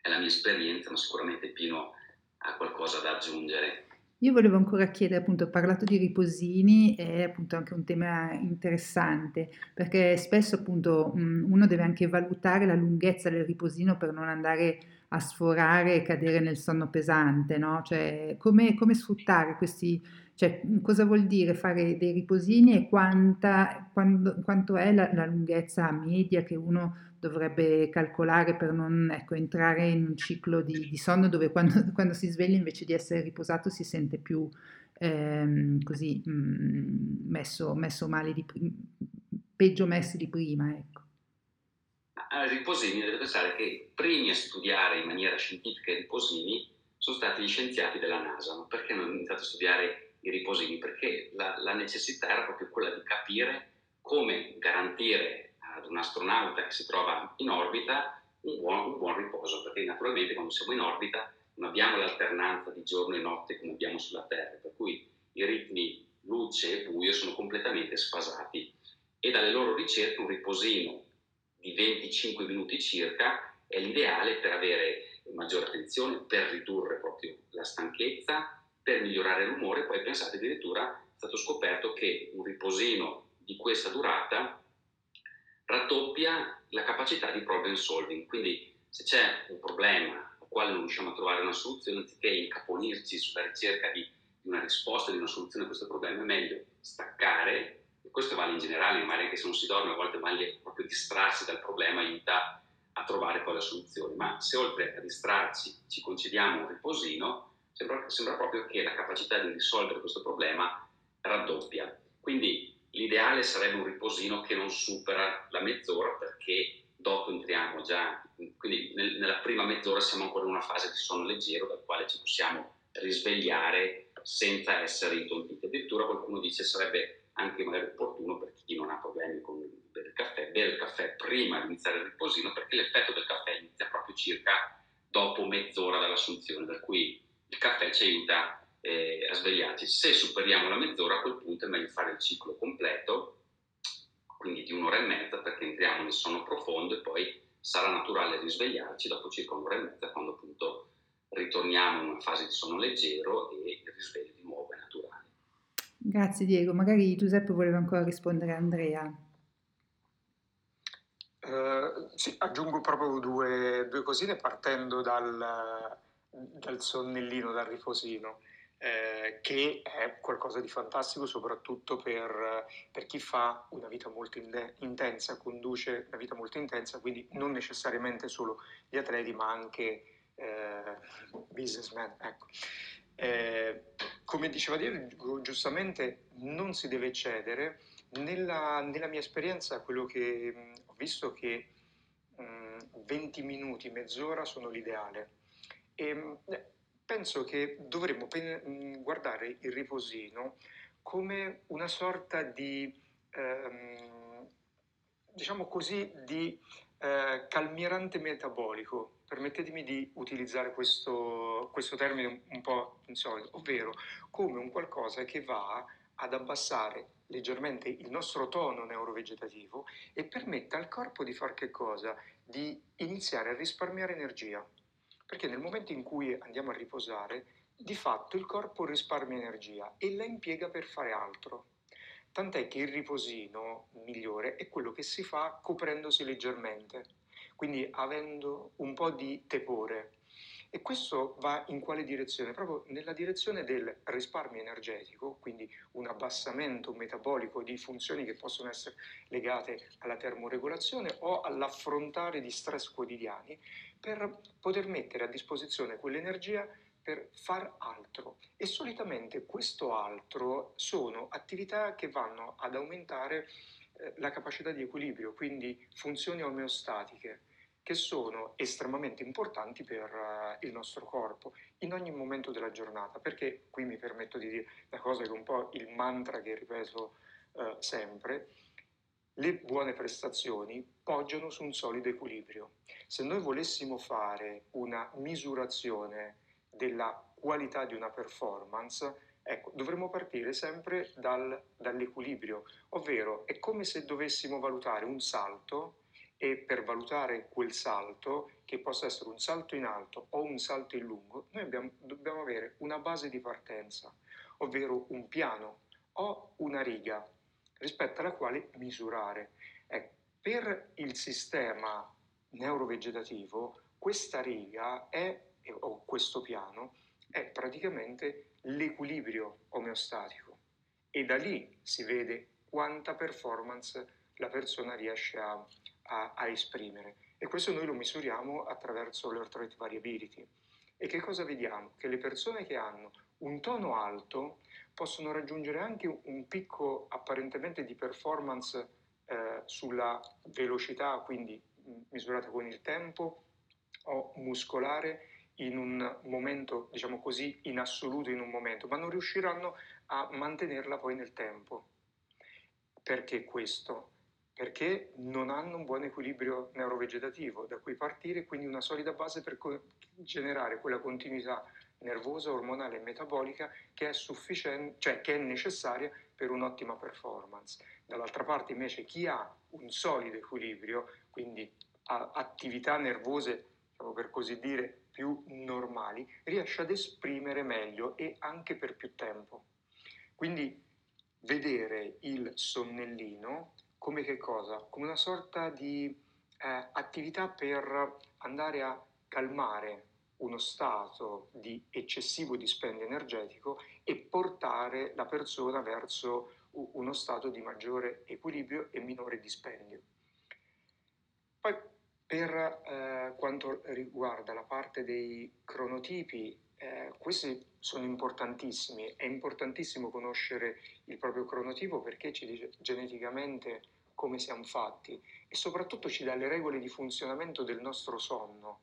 è la mia esperienza, ma sicuramente Pino ha qualcosa da aggiungere. Io volevo ancora chiedere, appunto, ho parlato di riposini, è appunto anche un tema interessante, perché spesso appunto uno deve anche valutare la lunghezza del riposino per non andare a sforare e cadere nel sonno pesante, no? Cioè, come, come sfruttare questi, cioè, cosa vuol dire fare dei riposini e quanta, quando, quanto è la, la lunghezza media che uno dovrebbe calcolare per non, ecco, entrare in un ciclo di, di sonno dove quando, quando si sveglia invece di essere riposato si sente più ehm, così mh, messo, messo male, di pr- peggio messo di prima. Ecco. Allora, i riposini, dovete pensare che i primi a studiare in maniera scientifica i riposini sono stati gli scienziati della NASA. Ma perché hanno iniziato a studiare i riposini? Perché la, la necessità era proprio quella di capire come garantire ad un astronauta che si trova in orbita un buon, un buon riposo, perché naturalmente quando siamo in orbita non abbiamo l'alternanza di giorno e notte come abbiamo sulla Terra, per cui i ritmi luce e buio sono completamente sfasati, e dalle loro ricerche un riposino di venticinque minuti circa è l'ideale per avere maggiore attenzione, per ridurre proprio la stanchezza, per migliorare l'umore. Poi pensate, addirittura è stato scoperto che un riposino di questa durata raddoppia la capacità di problem solving, quindi se c'è un problema al quale non riusciamo a trovare una soluzione, anziché incaponirci sulla ricerca di, di una risposta, di una soluzione a questo problema, è meglio staccare, e questo vale in generale, magari anche se non si dorme, a volte meglio proprio distrarsi dal problema, aiuta a trovare poi la soluzione, ma se oltre a distrarci ci concediamo un riposino, sembra, sembra proprio che la capacità di risolvere questo problema raddoppia. Quindi l'ideale sarebbe un riposino che non supera la mezz'ora, perché dopo entriamo già, quindi nel, nella prima mezz'ora siamo ancora in una fase di sonno leggero dal quale ci possiamo risvegliare senza essere intontiti. Addirittura qualcuno dice sarebbe anche magari opportuno, per chi non ha problemi con bere il caffè, bere il caffè prima di iniziare il riposino, perché l'effetto del caffè inizia proprio circa dopo mezz'ora dall'assunzione, per cui il caffè ci aiuta Eh, a svegliarci. Se superiamo la mezz'ora, a quel punto è meglio fare il ciclo completo, quindi di un'ora e mezza, perché entriamo nel sonno profondo e poi sarà naturale risvegliarci dopo circa un'ora e mezza, quando appunto ritorniamo in una fase di sonno leggero e il risveglio di nuovo è naturale. Grazie Diego. Magari Giuseppe voleva ancora rispondere a Andrea. Eh, sì, aggiungo proprio due, due cosine partendo dal, dal sonnellino, dal riposino. Eh, che è qualcosa di fantastico soprattutto per, per chi fa una vita molto in- intensa, conduce una vita molto intensa, quindi non necessariamente solo gli atleti ma anche eh, businessmen. Ecco. Eh, come diceva Diego, giustamente non si deve cedere. Nella, nella mia esperienza quello che mh, ho visto che mh, venti minuti, mezz'ora sono l'ideale. E, mh, penso che dovremmo pen- guardare il riposino come una sorta di, ehm, diciamo così, di eh, calmierante metabolico. Permettetemi di utilizzare questo, questo termine un, un po' insolito, ovvero come un qualcosa che va ad abbassare leggermente il nostro tono neurovegetativo e permette al corpo di far che cosa? Di iniziare a risparmiare energia. Perché nel momento in cui andiamo a riposare, di fatto il corpo risparmia energia e la impiega per fare altro. Tant'è che il riposino migliore è quello che si fa coprendosi leggermente, quindi avendo un po' di tepore. E questo va in quale direzione? Proprio nella direzione del risparmio energetico, quindi un abbassamento metabolico di funzioni che possono essere legate alla termoregolazione o all'affrontare di stress quotidiani, per poter mettere a disposizione quell'energia per far altro. E solitamente questo altro sono attività che vanno ad aumentare eh, la capacità di equilibrio, quindi funzioni omeostatiche, che sono estremamente importanti per uh, il nostro corpo in ogni momento della giornata, perché qui mi permetto di dire la cosa che è un po' il mantra che ripeto uh, sempre: le buone prestazioni poggiano su un solido equilibrio. Se noi volessimo fare una misurazione della qualità di una performance, ecco, dovremmo partire sempre dal, dall'equilibrio, ovvero è come se dovessimo valutare un salto, e per valutare quel salto, che possa essere un salto in alto o un salto in lungo, noi abbiamo, dobbiamo avere una base di partenza, ovvero un piano o una riga rispetto alla quale misurare. Ecco, per il sistema neurovegetativo questa riga è, o questo piano è praticamente l'equilibrio omeostatico, e da lì si vede quanta performance la persona riesce a A, a esprimere, e questo noi lo misuriamo attraverso l'heart rate variability. E che cosa vediamo? Che le persone che hanno un tono alto possono raggiungere anche un picco apparentemente di performance eh, sulla velocità, quindi misurata con il tempo, o muscolare in un momento, diciamo così, in assoluto in un momento, ma non riusciranno a mantenerla poi nel tempo. Perché questo? Perché non hanno un buon equilibrio neurovegetativo da cui partire, quindi una solida base per generare quella continuità nervosa, ormonale e metabolica che è sufficiente, cioè che è necessaria per un'ottima performance. Dall'altra parte invece chi ha un solido equilibrio, quindi ha attività nervose, diciamo per così dire, più normali, riesce ad esprimere meglio e anche per più tempo. Quindi vedere il sonnellino come che cosa? Come una sorta di eh, attività per andare a calmare uno stato di eccessivo dispendio energetico e portare la persona verso uno stato di maggiore equilibrio e minore dispendio. Poi per eh, quanto riguarda la parte dei cronotipi, eh, questi sono importantissimi. È importantissimo conoscere il proprio cronotipo perché ci dice geneticamente come siamo fatti e soprattutto ci dà le regole di funzionamento del nostro sonno.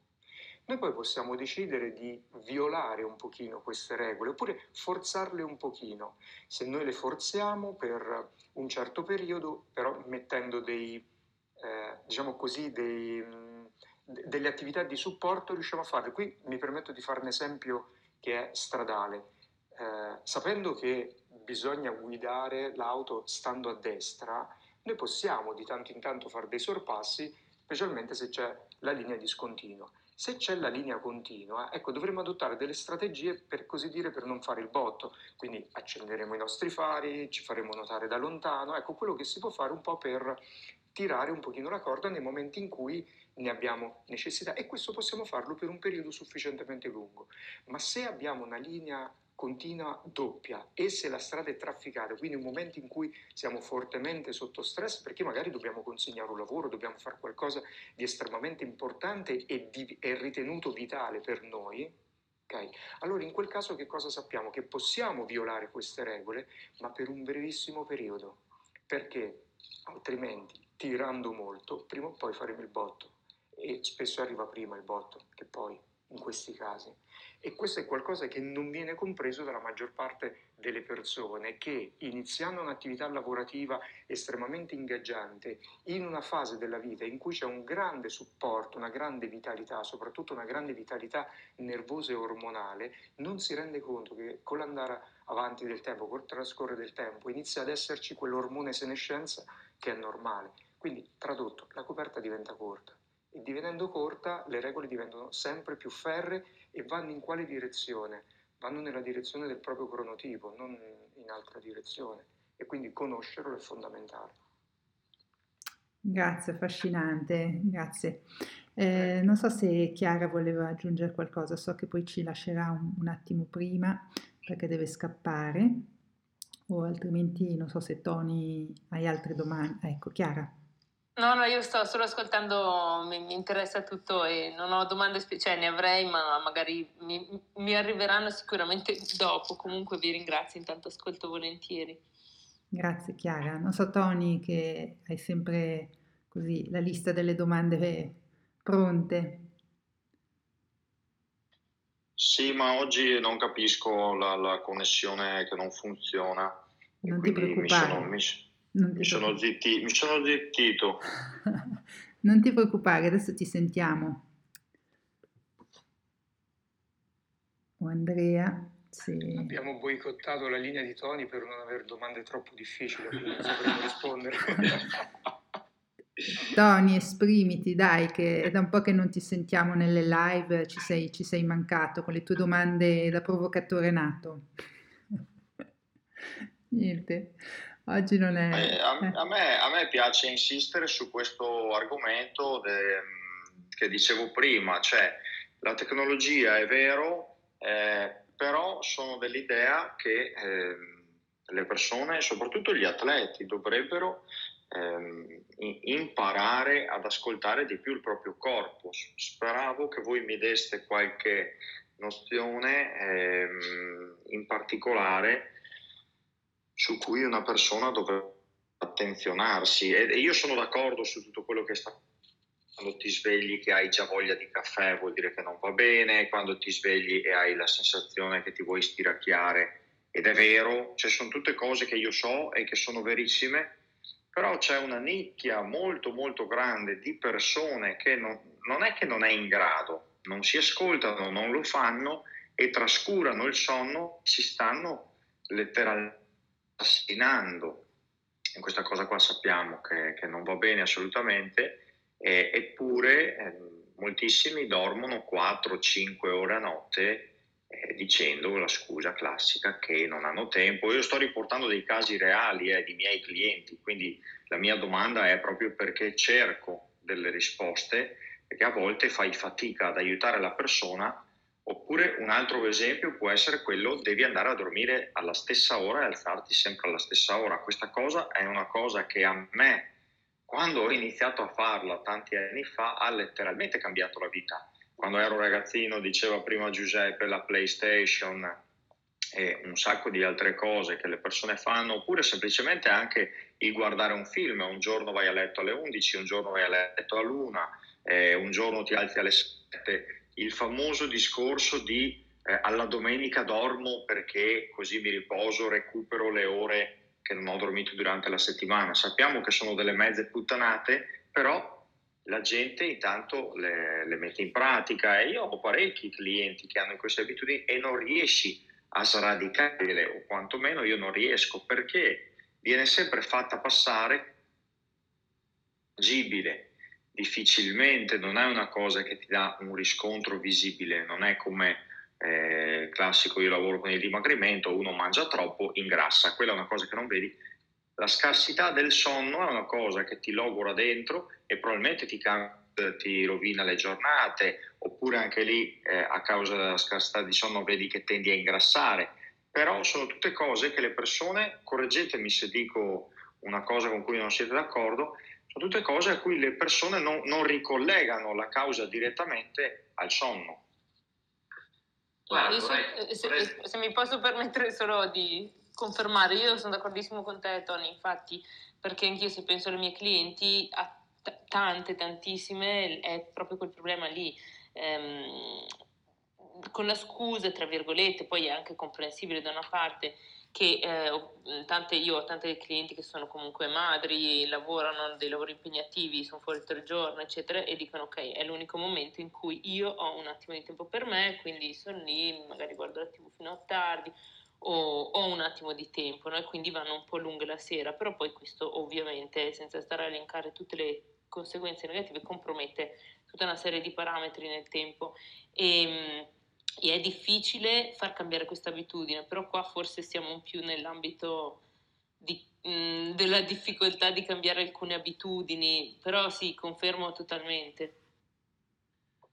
Noi poi possiamo decidere di violare un pochino queste regole oppure forzarle un pochino. Se noi le forziamo per un certo periodo, però mettendo dei, eh, diciamo così, dei, mh, delle attività di supporto, riusciamo a farle. Qui mi permetto di fare un esempio che è stradale. Eh, sapendo che bisogna guidare l'auto stando a destra, noi possiamo di tanto in tanto fare dei sorpassi, specialmente se c'è la linea discontinua. Se c'è la linea continua, ecco, dovremmo adottare delle strategie per così dire per non fare il botto, quindi accenderemo i nostri fari, ci faremo notare da lontano, ecco quello che si può fare un po' per tirare un pochino la corda nei momenti in cui ne abbiamo necessità, e questo possiamo farlo per un periodo sufficientemente lungo. Ma se abbiamo una linea continua doppia e se la strada è trafficata, quindi un momento in cui siamo fortemente sotto stress perché magari dobbiamo consegnare un lavoro, dobbiamo fare qualcosa di estremamente importante e, di, e ritenuto vitale per noi, okay? Allora in quel caso che cosa sappiamo? Che possiamo violare queste regole, ma per un brevissimo periodo, perché altrimenti tirando molto prima o poi faremo il botto, e spesso arriva prima il botto che poi in questi casi. E questo è qualcosa che non viene compreso dalla maggior parte delle persone, che iniziando un'attività lavorativa estremamente ingaggiante in una fase della vita in cui c'è un grande supporto, una grande vitalità, soprattutto una grande vitalità nervosa e ormonale, non si rende conto che con l'andare avanti del tempo, col trascorrere del tempo, inizia ad esserci quell'ormone senescenza che è normale. Quindi tradotto, la coperta diventa corta. E divenendo corta le regole diventano sempre più ferree e vanno in quale direzione? Vanno nella direzione del proprio cronotipo, non in altra direzione, e quindi conoscerlo è fondamentale. Grazie, affascinante, grazie. Eh, non so se Chiara voleva aggiungere qualcosa, so che poi ci lascerà un, un attimo prima perché deve scappare, o altrimenti non so se Tony hai altre domande. Ecco, Chiara. No, no, io sto solo ascoltando, mi, mi interessa tutto e non ho domande speciali, ne avrei, ma magari mi, mi arriveranno sicuramente dopo. Comunque vi ringrazio, intanto ascolto volentieri. Grazie Chiara. Non so Tony che hai sempre così la lista delle domande pronte. Sì, ma oggi non capisco la, la connessione che non funziona. Non ti preoccupare. Mi sono, mi, non ti mi, sono zitti, mi sono zittito. Non ti preoccupare, adesso ti sentiamo. O Andrea. Sì. Abbiamo boicottato la linea di Tony per non avere domande troppo difficili a cui non sapremo rispondere. Tony, esprimiti, dai, che è da un po' che non ti sentiamo nelle live, ci sei, ci sei mancato con le tue domande da provocatore nato. Niente, oggi non è... Eh, a, a, me, a me piace insistere su questo argomento de, che dicevo prima, cioè la tecnologia è vero, eh, però sono dell'idea che eh, le persone, soprattutto gli atleti, dovrebbero eh, imparare ad ascoltare di più il proprio corpo. Speravo che voi mi deste qualche nozione eh, in particolare su cui una persona dovrebbe attenzionarsi. E io sono d'accordo su tutto quello che sta. Quando ti svegli che hai già voglia di caffè vuol dire che non va bene, quando ti svegli e hai la sensazione che ti vuoi stiracchiare, ed è vero, cioè sono tutte cose che io so e che sono verissime, però c'è una nicchia molto molto grande di persone che non, non è che non è in grado, non si ascoltano, non lo fanno e trascurano il sonno, si stanno letteralmente assassinando. E questa cosa qua sappiamo che, che non va bene assolutamente. Eh, eppure eh, moltissimi dormono quattro cinque ore a notte eh, dicendo la scusa classica che non hanno tempo. Io sto riportando dei casi reali eh, di miei clienti, quindi la mia domanda è proprio perché cerco delle risposte, perché a volte fai fatica ad aiutare la persona. Oppure un altro esempio può essere quello: devi andare a dormire alla stessa ora e alzarti sempre alla stessa ora. Questa cosa è una cosa che a me, quando ho iniziato a farla tanti anni fa, ha letteralmente cambiato la vita. Quando ero ragazzino, diceva prima Giuseppe, la PlayStation e un sacco di altre cose che le persone fanno, oppure semplicemente anche il guardare un film. Un giorno vai a letto alle undici, un giorno vai a letto all'una, eh, un giorno ti alzi alle sette. Il famoso discorso di eh, alla domenica dormo perché così mi riposo, recupero le ore che non ho dormito durante la settimana. Sappiamo che sono delle mezze puttanate, però la gente intanto le, le mette in pratica, e io ho parecchi clienti che hanno queste abitudini e non riesci a sradicarle, o quantomeno io non riesco, perché viene sempre fatta passare agibile, difficilmente, non è una cosa che ti dà un riscontro visibile, non è come... Eh, classico, io lavoro con il dimagrimento, uno mangia troppo, ingrassa, quella è una cosa che non vedi. La scarsità del sonno è una cosa che ti logora dentro e probabilmente ti, ti rovina le giornate, oppure anche lì eh, a causa della scarsità di sonno vedi che tendi a ingrassare. Però sono tutte cose che le persone, correggetemi se dico una cosa con cui non siete d'accordo, sono tutte cose a cui le persone non, non ricollegano la causa direttamente al sonno. Guarda, io sono, se, se mi posso permettere solo di confermare, io sono d'accordissimo con te Tony, infatti, perché anch'io se penso alle mie clienti, a t- tante, tantissime, è proprio quel problema lì, ehm, con la scusa, tra virgolette, poi è anche comprensibile da una parte, che eh, tante, io ho tante clienti che sono comunque madri, lavorano dei lavori impegnativi, sono fuori tre giorni eccetera, e dicono ok, è l'unico momento in cui io ho un attimo di tempo per me, quindi sono lì, magari guardo la TV fino a tardi o ho un attimo di tempo, no? E quindi vanno un po' lunghe la sera, però poi questo ovviamente, senza stare a elencare tutte le conseguenze negative, compromette tutta una serie di parametri nel tempo e... E è difficile far cambiare questa abitudine, però qua forse siamo più nell'ambito di, mh, della difficoltà di cambiare alcune abitudini, però sì, confermo totalmente.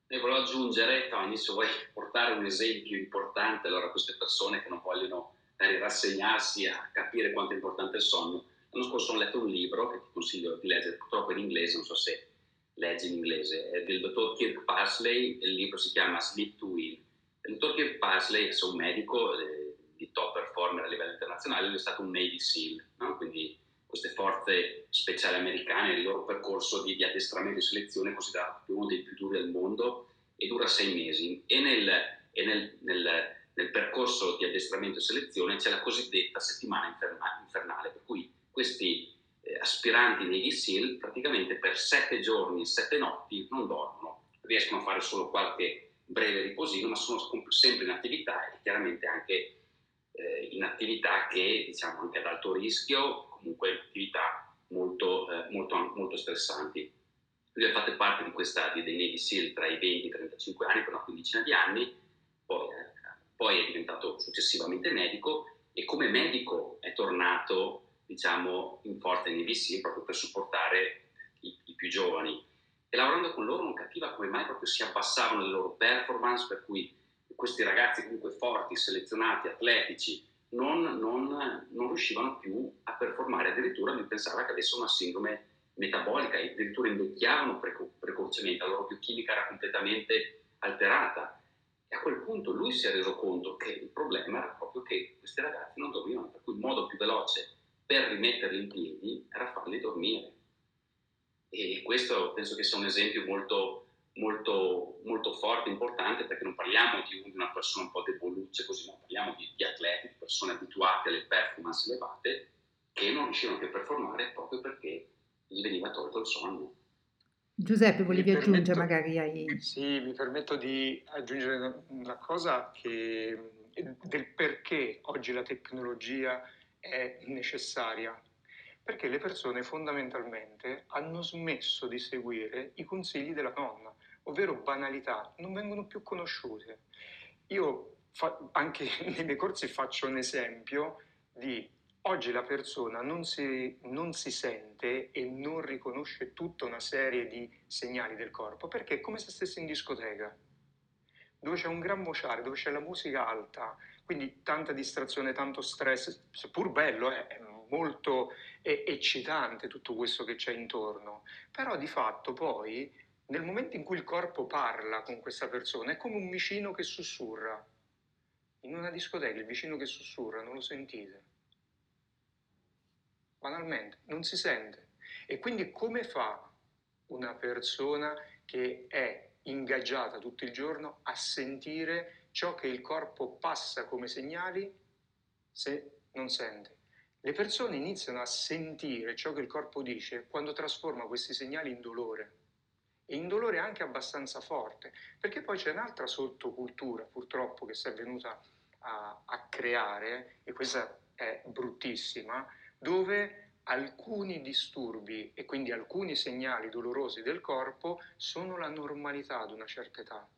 Ne volevo aggiungere, Tony, se vuoi portare un esempio importante, allora queste persone che non vogliono rassegnarsi a capire quanto è importante il sonno, l'anno scorso ho letto un libro che ti consiglio di leggere, purtroppo in inglese, non so se leggi in inglese, è del dottor Kirk Parsley, il libro si chiama Sleep to Win. Il dottor Kirk Parsley è un medico eh, di top performer a livello internazionale, lui è stato un Navy SEAL, no? Quindi queste forze speciali americane, il loro percorso di, di addestramento e selezione è considerato uno dei più duri al mondo e dura sei mesi. E nel, e nel, nel, nel percorso di addestramento e selezione c'è la cosiddetta settimana inferma, infernale, per cui questi eh, aspiranti Navy SEAL praticamente per sette giorni e sette notti non dormono, riescono a fare solo qualche breve riposino, ma sono sempre in attività e chiaramente anche eh, in attività che, diciamo, anche ad alto rischio, comunque attività molto, eh, molto, molto stressanti. Lui ha fatto parte di questa, dei Navy SEAL tra i venti e i trentacinque anni, per una quindicina di anni, poi, eh, poi è diventato successivamente medico e come medico è tornato, diciamo, in forza Navy SEAL proprio per supportare i, i più giovani. E lavorando con loro non capiva come mai proprio si abbassavano le loro performance, per cui questi ragazzi comunque forti, selezionati, atletici, Non, non, non riuscivano più a performare, addirittura mi pensava che avessero una sindrome metabolica e addirittura invecchiavano preco- precocemente, la loro biochimica era completamente alterata. E a quel punto lui si è reso conto che il problema era proprio che questi ragazzi non dormivano, per cui il modo più veloce per rimetterli in piedi era farli dormire. E questo penso che sia un esempio molto... molto molto forte, importante, perché non parliamo di una persona un po' deboluccia così, ma parliamo di, di atleti, di persone abituate alle performance elevate che non riuscivano più a performare proprio perché gli veniva tolto il sonno. Giuseppe, volevi mi aggiungere permetto, magari ai... Sì, mi permetto di aggiungere una cosa che, del perché oggi la tecnologia è necessaria. Perché le persone fondamentalmente hanno smesso di seguire i consigli della nonna, ovvero banalità, non vengono più conosciute. Io fa- anche nei miei corsi faccio un esempio di oggi la persona non si, non si sente e non riconosce tutta una serie di segnali del corpo, perché è come se stesse in discoteca, dove c'è un gran vociare, dove c'è la musica alta, quindi tanta distrazione, tanto stress, seppur bello è, è molto eh, eccitante tutto questo che c'è intorno, però di fatto poi nel momento in cui il corpo parla con questa persona è come un vicino che sussurra. In una discoteca il vicino che sussurra non lo sentite, banalmente non si sente. E quindi come fa una persona che è ingaggiata tutto il giorno a sentire ciò che il corpo passa come segnali se non sente? Le persone iniziano a sentire ciò che il corpo dice quando trasforma questi segnali in dolore, e in dolore anche abbastanza forte, perché poi c'è un'altra sottocultura purtroppo che si è venuta a, a creare, e questa è bruttissima, dove alcuni disturbi e quindi alcuni segnali dolorosi del corpo sono la normalità ad una certa età.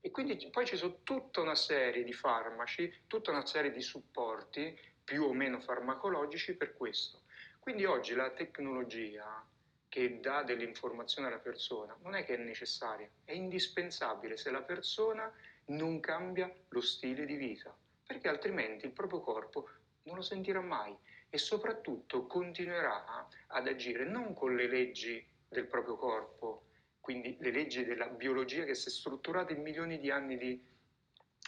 E quindi poi ci sono tutta una serie di farmaci, tutta una serie di supporti più o meno farmacologici per questo. Quindi oggi la tecnologia che dà dell'informazione alla persona non è che è necessaria, è indispensabile se la persona non cambia lo stile di vita, perché altrimenti il proprio corpo non lo sentirà mai e soprattutto continuerà ad agire non con le leggi del proprio corpo, quindi le leggi della biologia che si è strutturata in milioni di anni di,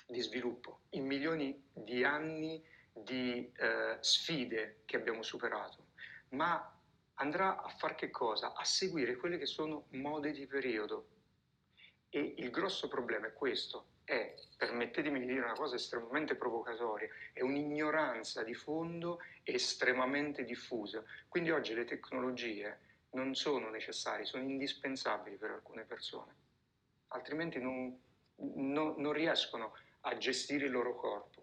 di sviluppo, in milioni di anni di eh, sfide che abbiamo superato, ma andrà a far che cosa? A seguire quelle che sono mode di periodo. E il grosso problema è questo, è, permettetemi di dire una cosa estremamente provocatoria, è un'ignoranza di fondo estremamente diffusa. Quindi oggi le tecnologie non sono necessarie, sono indispensabili per alcune persone, altrimenti non, no, non riescono a gestire il loro corpo.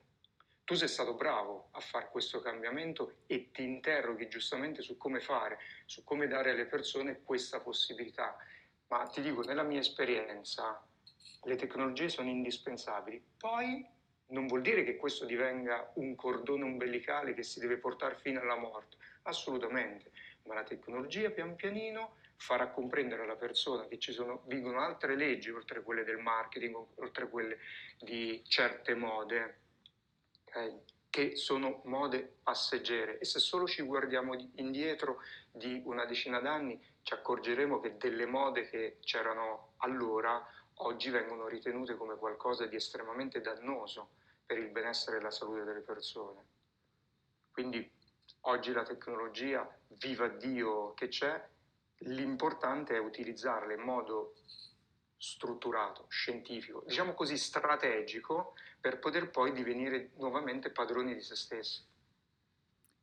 Tu sei stato bravo a fare questo cambiamento e ti interroghi giustamente su come fare, su come dare alle persone questa possibilità. Ma ti dico, nella mia esperienza, le tecnologie sono indispensabili. Poi non vuol dire che questo divenga un cordone ombelicale che si deve portare fino alla morte, assolutamente. Ma la tecnologia pian pianino farà comprendere alla persona che ci sono, vigono altre leggi oltre quelle del marketing, oltre quelle di certe mode, eh, che sono mode passeggere, e se solo ci guardiamo indietro di una decina d'anni ci accorgeremo che delle mode che c'erano allora oggi vengono ritenute come qualcosa di estremamente dannoso per il benessere e la salute delle persone. Quindi oggi la tecnologia, viva Dio che c'è, l'importante è utilizzarla in modo strutturato, scientifico, diciamo così strategico, per poter poi divenire nuovamente padroni di se stessi.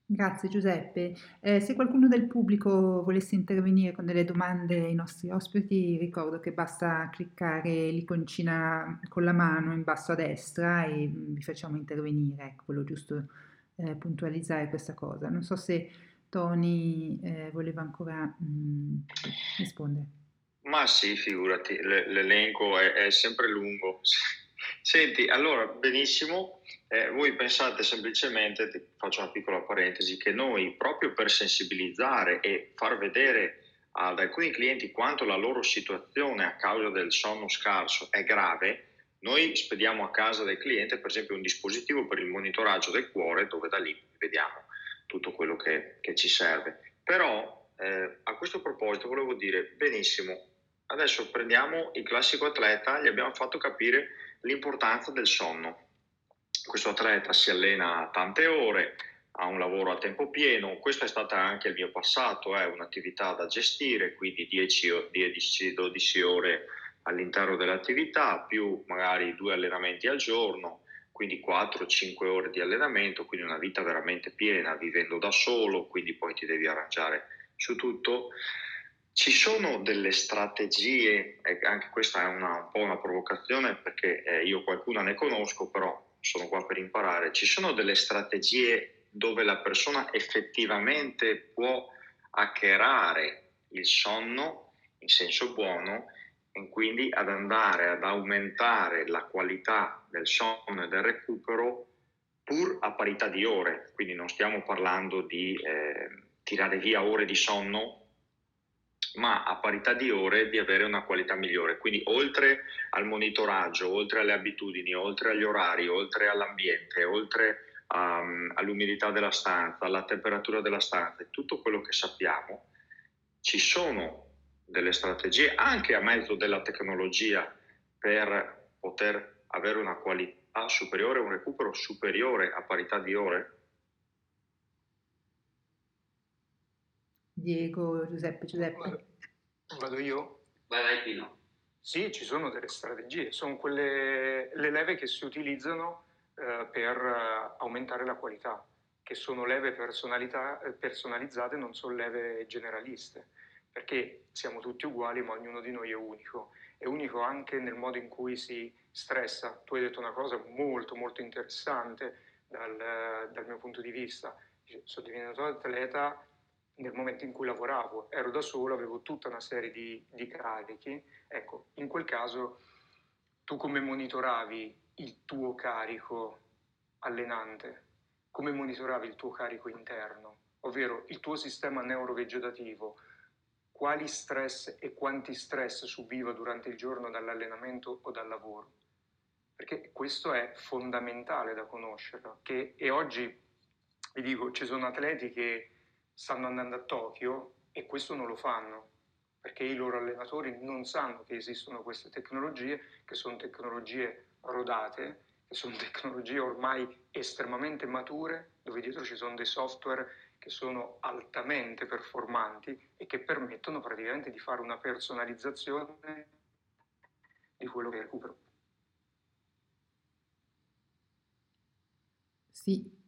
Grazie Giuseppe. Eh, se qualcuno del pubblico volesse intervenire con delle domande ai nostri ospiti, ricordo che basta cliccare l'iconcina con la mano in basso a destra e vi facciamo intervenire, ecco, quello giusto, eh, puntualizzare questa cosa. Non so se Tony eh, voleva ancora mh, rispondere. Ma sì, figurati, l- l'elenco è, è sempre lungo. Senti, allora, benissimo, eh, voi pensate semplicemente, ti faccio una piccola parentesi, che noi proprio per sensibilizzare e far vedere ad alcuni clienti quanto la loro situazione a causa del sonno scarso è grave, noi spediamo a casa del cliente per esempio un dispositivo per il monitoraggio del cuore, dove da lì vediamo tutto quello che, che ci serve. Però eh, a questo proposito volevo dire, benissimo, adesso prendiamo il classico atleta, gli abbiamo fatto capire l'importanza del sonno. Questo atleta si allena tante ore, ha un lavoro a tempo pieno, questo è stato anche il mio passato, è eh, un'attività da gestire, quindi dieci dodici ore all'interno dell'attività, più magari due allenamenti al giorno, quindi quattro cinque ore di allenamento, quindi una vita veramente piena, vivendo da solo, quindi poi ti devi arrangiare su tutto. Ci sono delle strategie, eh, anche questa è una, un po' una provocazione perché eh, io qualcuna ne conosco, però sono qua per imparare. Ci sono delle strategie dove la persona effettivamente può hackerare il sonno in senso buono e quindi ad andare ad aumentare la qualità del sonno e del recupero pur a parità di ore, quindi non stiamo parlando di eh, tirare via ore di sonno, ma a parità di ore di avere una qualità migliore. Quindi oltre al monitoraggio, oltre alle abitudini, oltre agli orari, oltre all'ambiente, oltre um, all'umidità della stanza, alla temperatura della stanza, tutto quello che sappiamo, ci sono delle strategie anche a mezzo della tecnologia per poter avere una qualità superiore, un recupero superiore a parità di ore? Diego, Giuseppe, Giuseppe. Vado io? Vai, vai, Pino. Sì, ci sono delle strategie, sono quelle le leve che si utilizzano eh, per aumentare la qualità, che sono leve personalità, personalizzate, non sono leve generaliste, perché siamo tutti uguali ma ognuno di noi è unico, è unico anche nel modo in cui si stressa. Tu hai detto una cosa molto molto interessante dal, dal mio punto di vista, sono diventato atleta. Nel momento in cui lavoravo, ero da solo, avevo tutta una serie di, di carichi. Ecco, in quel caso tu come monitoravi il tuo carico allenante? Come monitoravi il tuo carico interno? Ovvero il tuo sistema neurovegetativo, quali stress e quanti stress subiva durante il giorno dall'allenamento o dal lavoro? Perché questo è fondamentale da conoscerlo. Che, e oggi, vi dico, ci sono atleti che stanno andando a Tokyo e questo non lo fanno perché i loro allenatori non sanno che esistono queste tecnologie, che sono tecnologie rodate, che sono tecnologie ormai estremamente mature, dove dietro ci sono dei software che sono altamente performanti e che permettono praticamente di fare una personalizzazione di quello che recupero. Sì.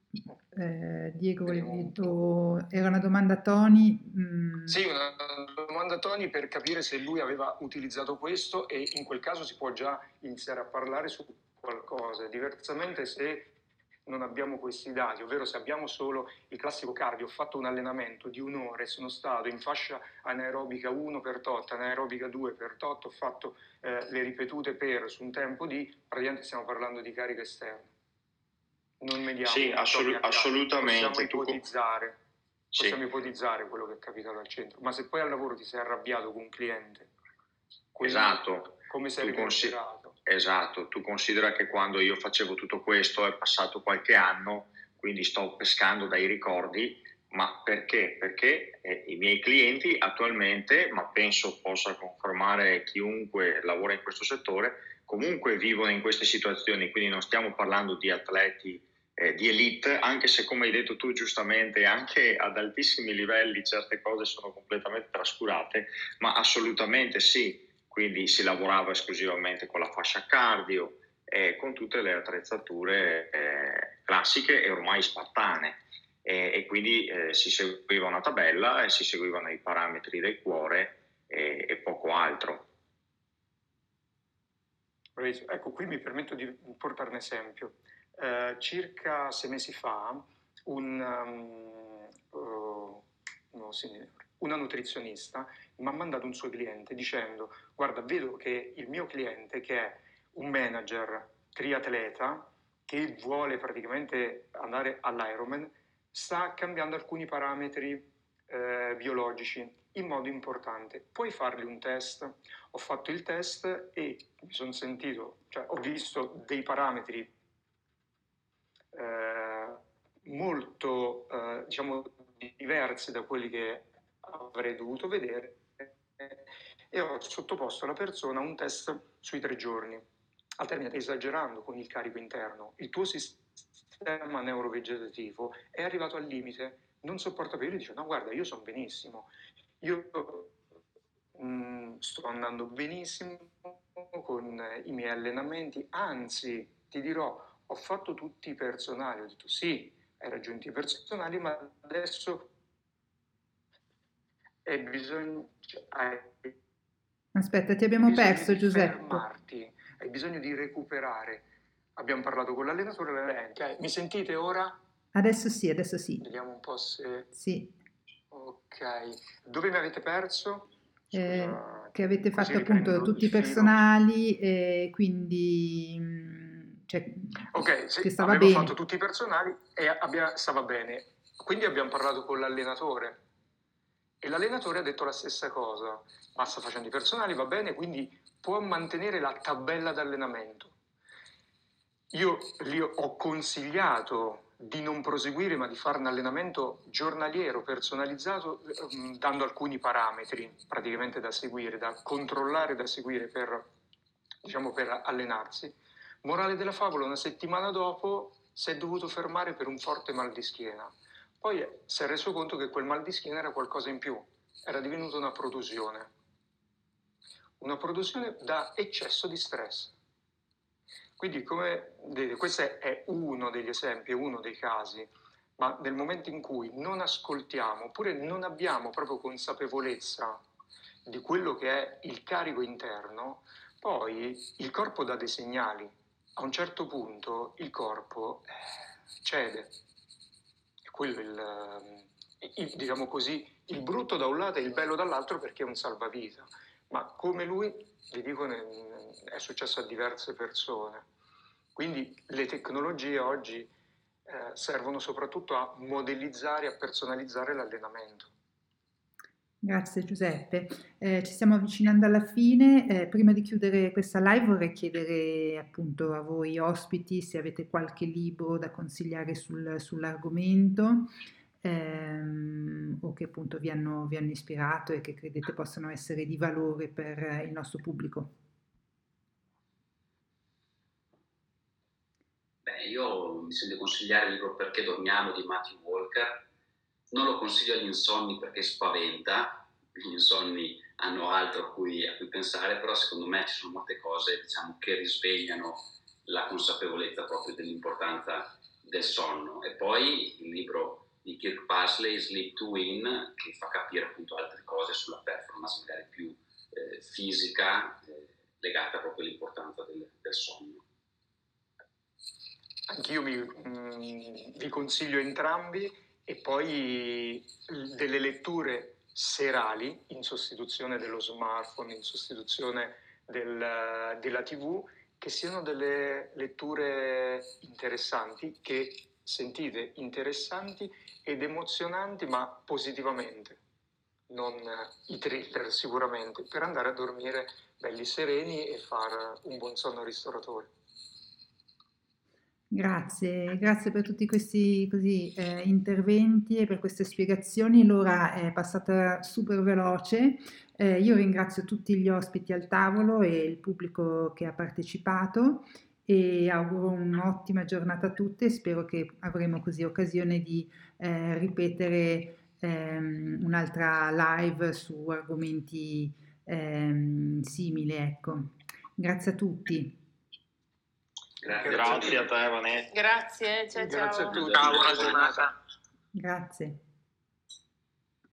Eh, Diego, detto, era una domanda a Tony. Mm. Sì, una domanda a Tony per capire se lui aveva utilizzato questo, e in quel caso si può già iniziare a parlare su qualcosa. Diversamente, se non abbiamo questi dati, ovvero se abbiamo solo il classico cardio, ho fatto un allenamento di un'ora e sono stato in fascia anaerobica uno per tot, anaerobica due per tot, ho fatto eh, le ripetute per su un tempo di, praticamente stiamo parlando di carica esterna. Non mediamo, sì, assolut- assolutamente. Possiamo ipotizzare. possiamo sì. ipotizzare quello che è capitato al centro, ma se poi al lavoro ti sei arrabbiato con un cliente, esatto, come sei riconsiderato? Consi- esatto, tu considera che quando io facevo tutto questo è passato qualche anno, quindi sto pescando dai ricordi, ma perché? Perché eh, i miei clienti attualmente, ma penso possa confermare chiunque lavora in questo settore, comunque vivono in queste situazioni, quindi non stiamo parlando di atleti eh, di elite, anche se, come hai detto tu giustamente, anche ad altissimi livelli certe cose sono completamente trascurate, ma assolutamente sì, quindi si lavorava esclusivamente con la fascia cardio e eh, con tutte le attrezzature eh, classiche e ormai spartane. E, e quindi eh, si seguiva una tabella e si seguivano i parametri del cuore e, e poco altro. Ecco, qui mi permetto di portare un esempio. Eh, circa sei mesi fa un, um, uh, no, una nutrizionista mi ha mandato un suo cliente dicendo: guarda, vedo che il mio cliente, che è un manager triatleta che vuole praticamente andare all'Ironman, sta cambiando alcuni parametri eh, biologici in modo importante, puoi fargli un test? Ho fatto il test e mi sono sentito, cioè ho visto dei parametri eh, molto, eh, diciamo, diversi da quelli che avrei dovuto vedere, e ho sottoposto alla persona un test sui tre giorni, al termine esagerando con il carico interno, il tuo sistema sistema neurovegetativo è arrivato al limite, non sopporta più. Io dice: no, guarda, io sono benissimo, io mh, sto andando benissimo con i miei allenamenti, anzi ti dirò, ho fatto tutti i personali. Ho detto: sì, hai raggiunto i personali, ma adesso hai bisogno, cioè, hai, aspetta, ti abbiamo perso, Giuseppe, fermarti, hai bisogno di recuperare. Abbiamo parlato con l'allenatore. Eh, mi sentite ora? Adesso sì, adesso sì. Vediamo un po' se... Sì. Ok. Dove mi avete perso? Eh, uh, che avete fatto appunto tutti i personali, e quindi... Cioè, ok, sì, che stava avevo bene. Fatto tutti i personali e abbia, stava bene. Quindi abbiamo parlato con l'allenatore. E l'allenatore ha detto la stessa cosa. Ma sta facendo i personali, va bene, quindi può mantenere la tabella d'allenamento. Io gli ho consigliato di non proseguire, ma di fare un allenamento giornaliero personalizzato, dando alcuni parametri praticamente da seguire, da controllare, da seguire per, diciamo, per allenarsi. Morale della favola, una settimana dopo si è dovuto fermare per un forte mal di schiena. Poi si è reso conto che quel mal di schiena era qualcosa in più, era divenuta una produzione. Una produzione da eccesso di stress. Quindi, come vedete, questo è uno degli esempi, uno dei casi, ma nel momento in cui non ascoltiamo, oppure non abbiamo proprio consapevolezza di quello che è il carico interno, poi il corpo dà dei segnali. A un certo punto il corpo cede. E quello il, il, diciamo così, il brutto da un lato e il bello dall'altro, perché è un salvavita. Ma come lui, vi dico, è successo a diverse persone. Quindi le tecnologie oggi eh, servono soprattutto a modellizzare e a personalizzare l'allenamento. Grazie Giuseppe. Eh, ci stiamo avvicinando alla fine. Eh, prima di chiudere questa live vorrei chiedere appunto a voi ospiti se avete qualche libro da consigliare sul, sull'argomento. Ehm, o che appunto vi hanno, vi hanno ispirato e che credete possano essere di valore per il nostro pubblico? Beh, io mi sento di consigliare il libro Perché dormiamo di Matthew Walker. Non lo consiglio agli insonni perché spaventa, gli insonni hanno altro a cui, a cui pensare, però secondo me ci sono molte cose, diciamo, che risvegliano la consapevolezza proprio dell'importanza del sonno. E poi il libro di Kirk Parsley, Sleep to Win, che fa capire appunto altre cose sulla performance magari più eh, fisica, eh, legata proprio all'importanza del, del sonno. Anch'io mi, mh, vi consiglio entrambi, e poi delle letture serali in sostituzione dello smartphone, in sostituzione del, della tivù, che siano delle letture interessanti che sentite interessanti ed emozionanti, ma positivamente, non i thriller sicuramente, per andare a dormire belli sereni e fare un buon sonno ristoratore. Grazie, grazie per tutti questi così, eh, interventi e per queste spiegazioni. L'ora è passata super veloce. Eh, io ringrazio tutti gli ospiti al tavolo e il pubblico che ha partecipato e auguro un'ottima giornata a tutte. Spero che avremo così occasione di eh, ripetere ehm, un'altra live su argomenti ehm, simili. Ecco. Grazie a tutti. Grazie, grazie a te Vanessa. Grazie, ciao, grazie ciao. A tutti. Ciao, buona giornata. Grazie.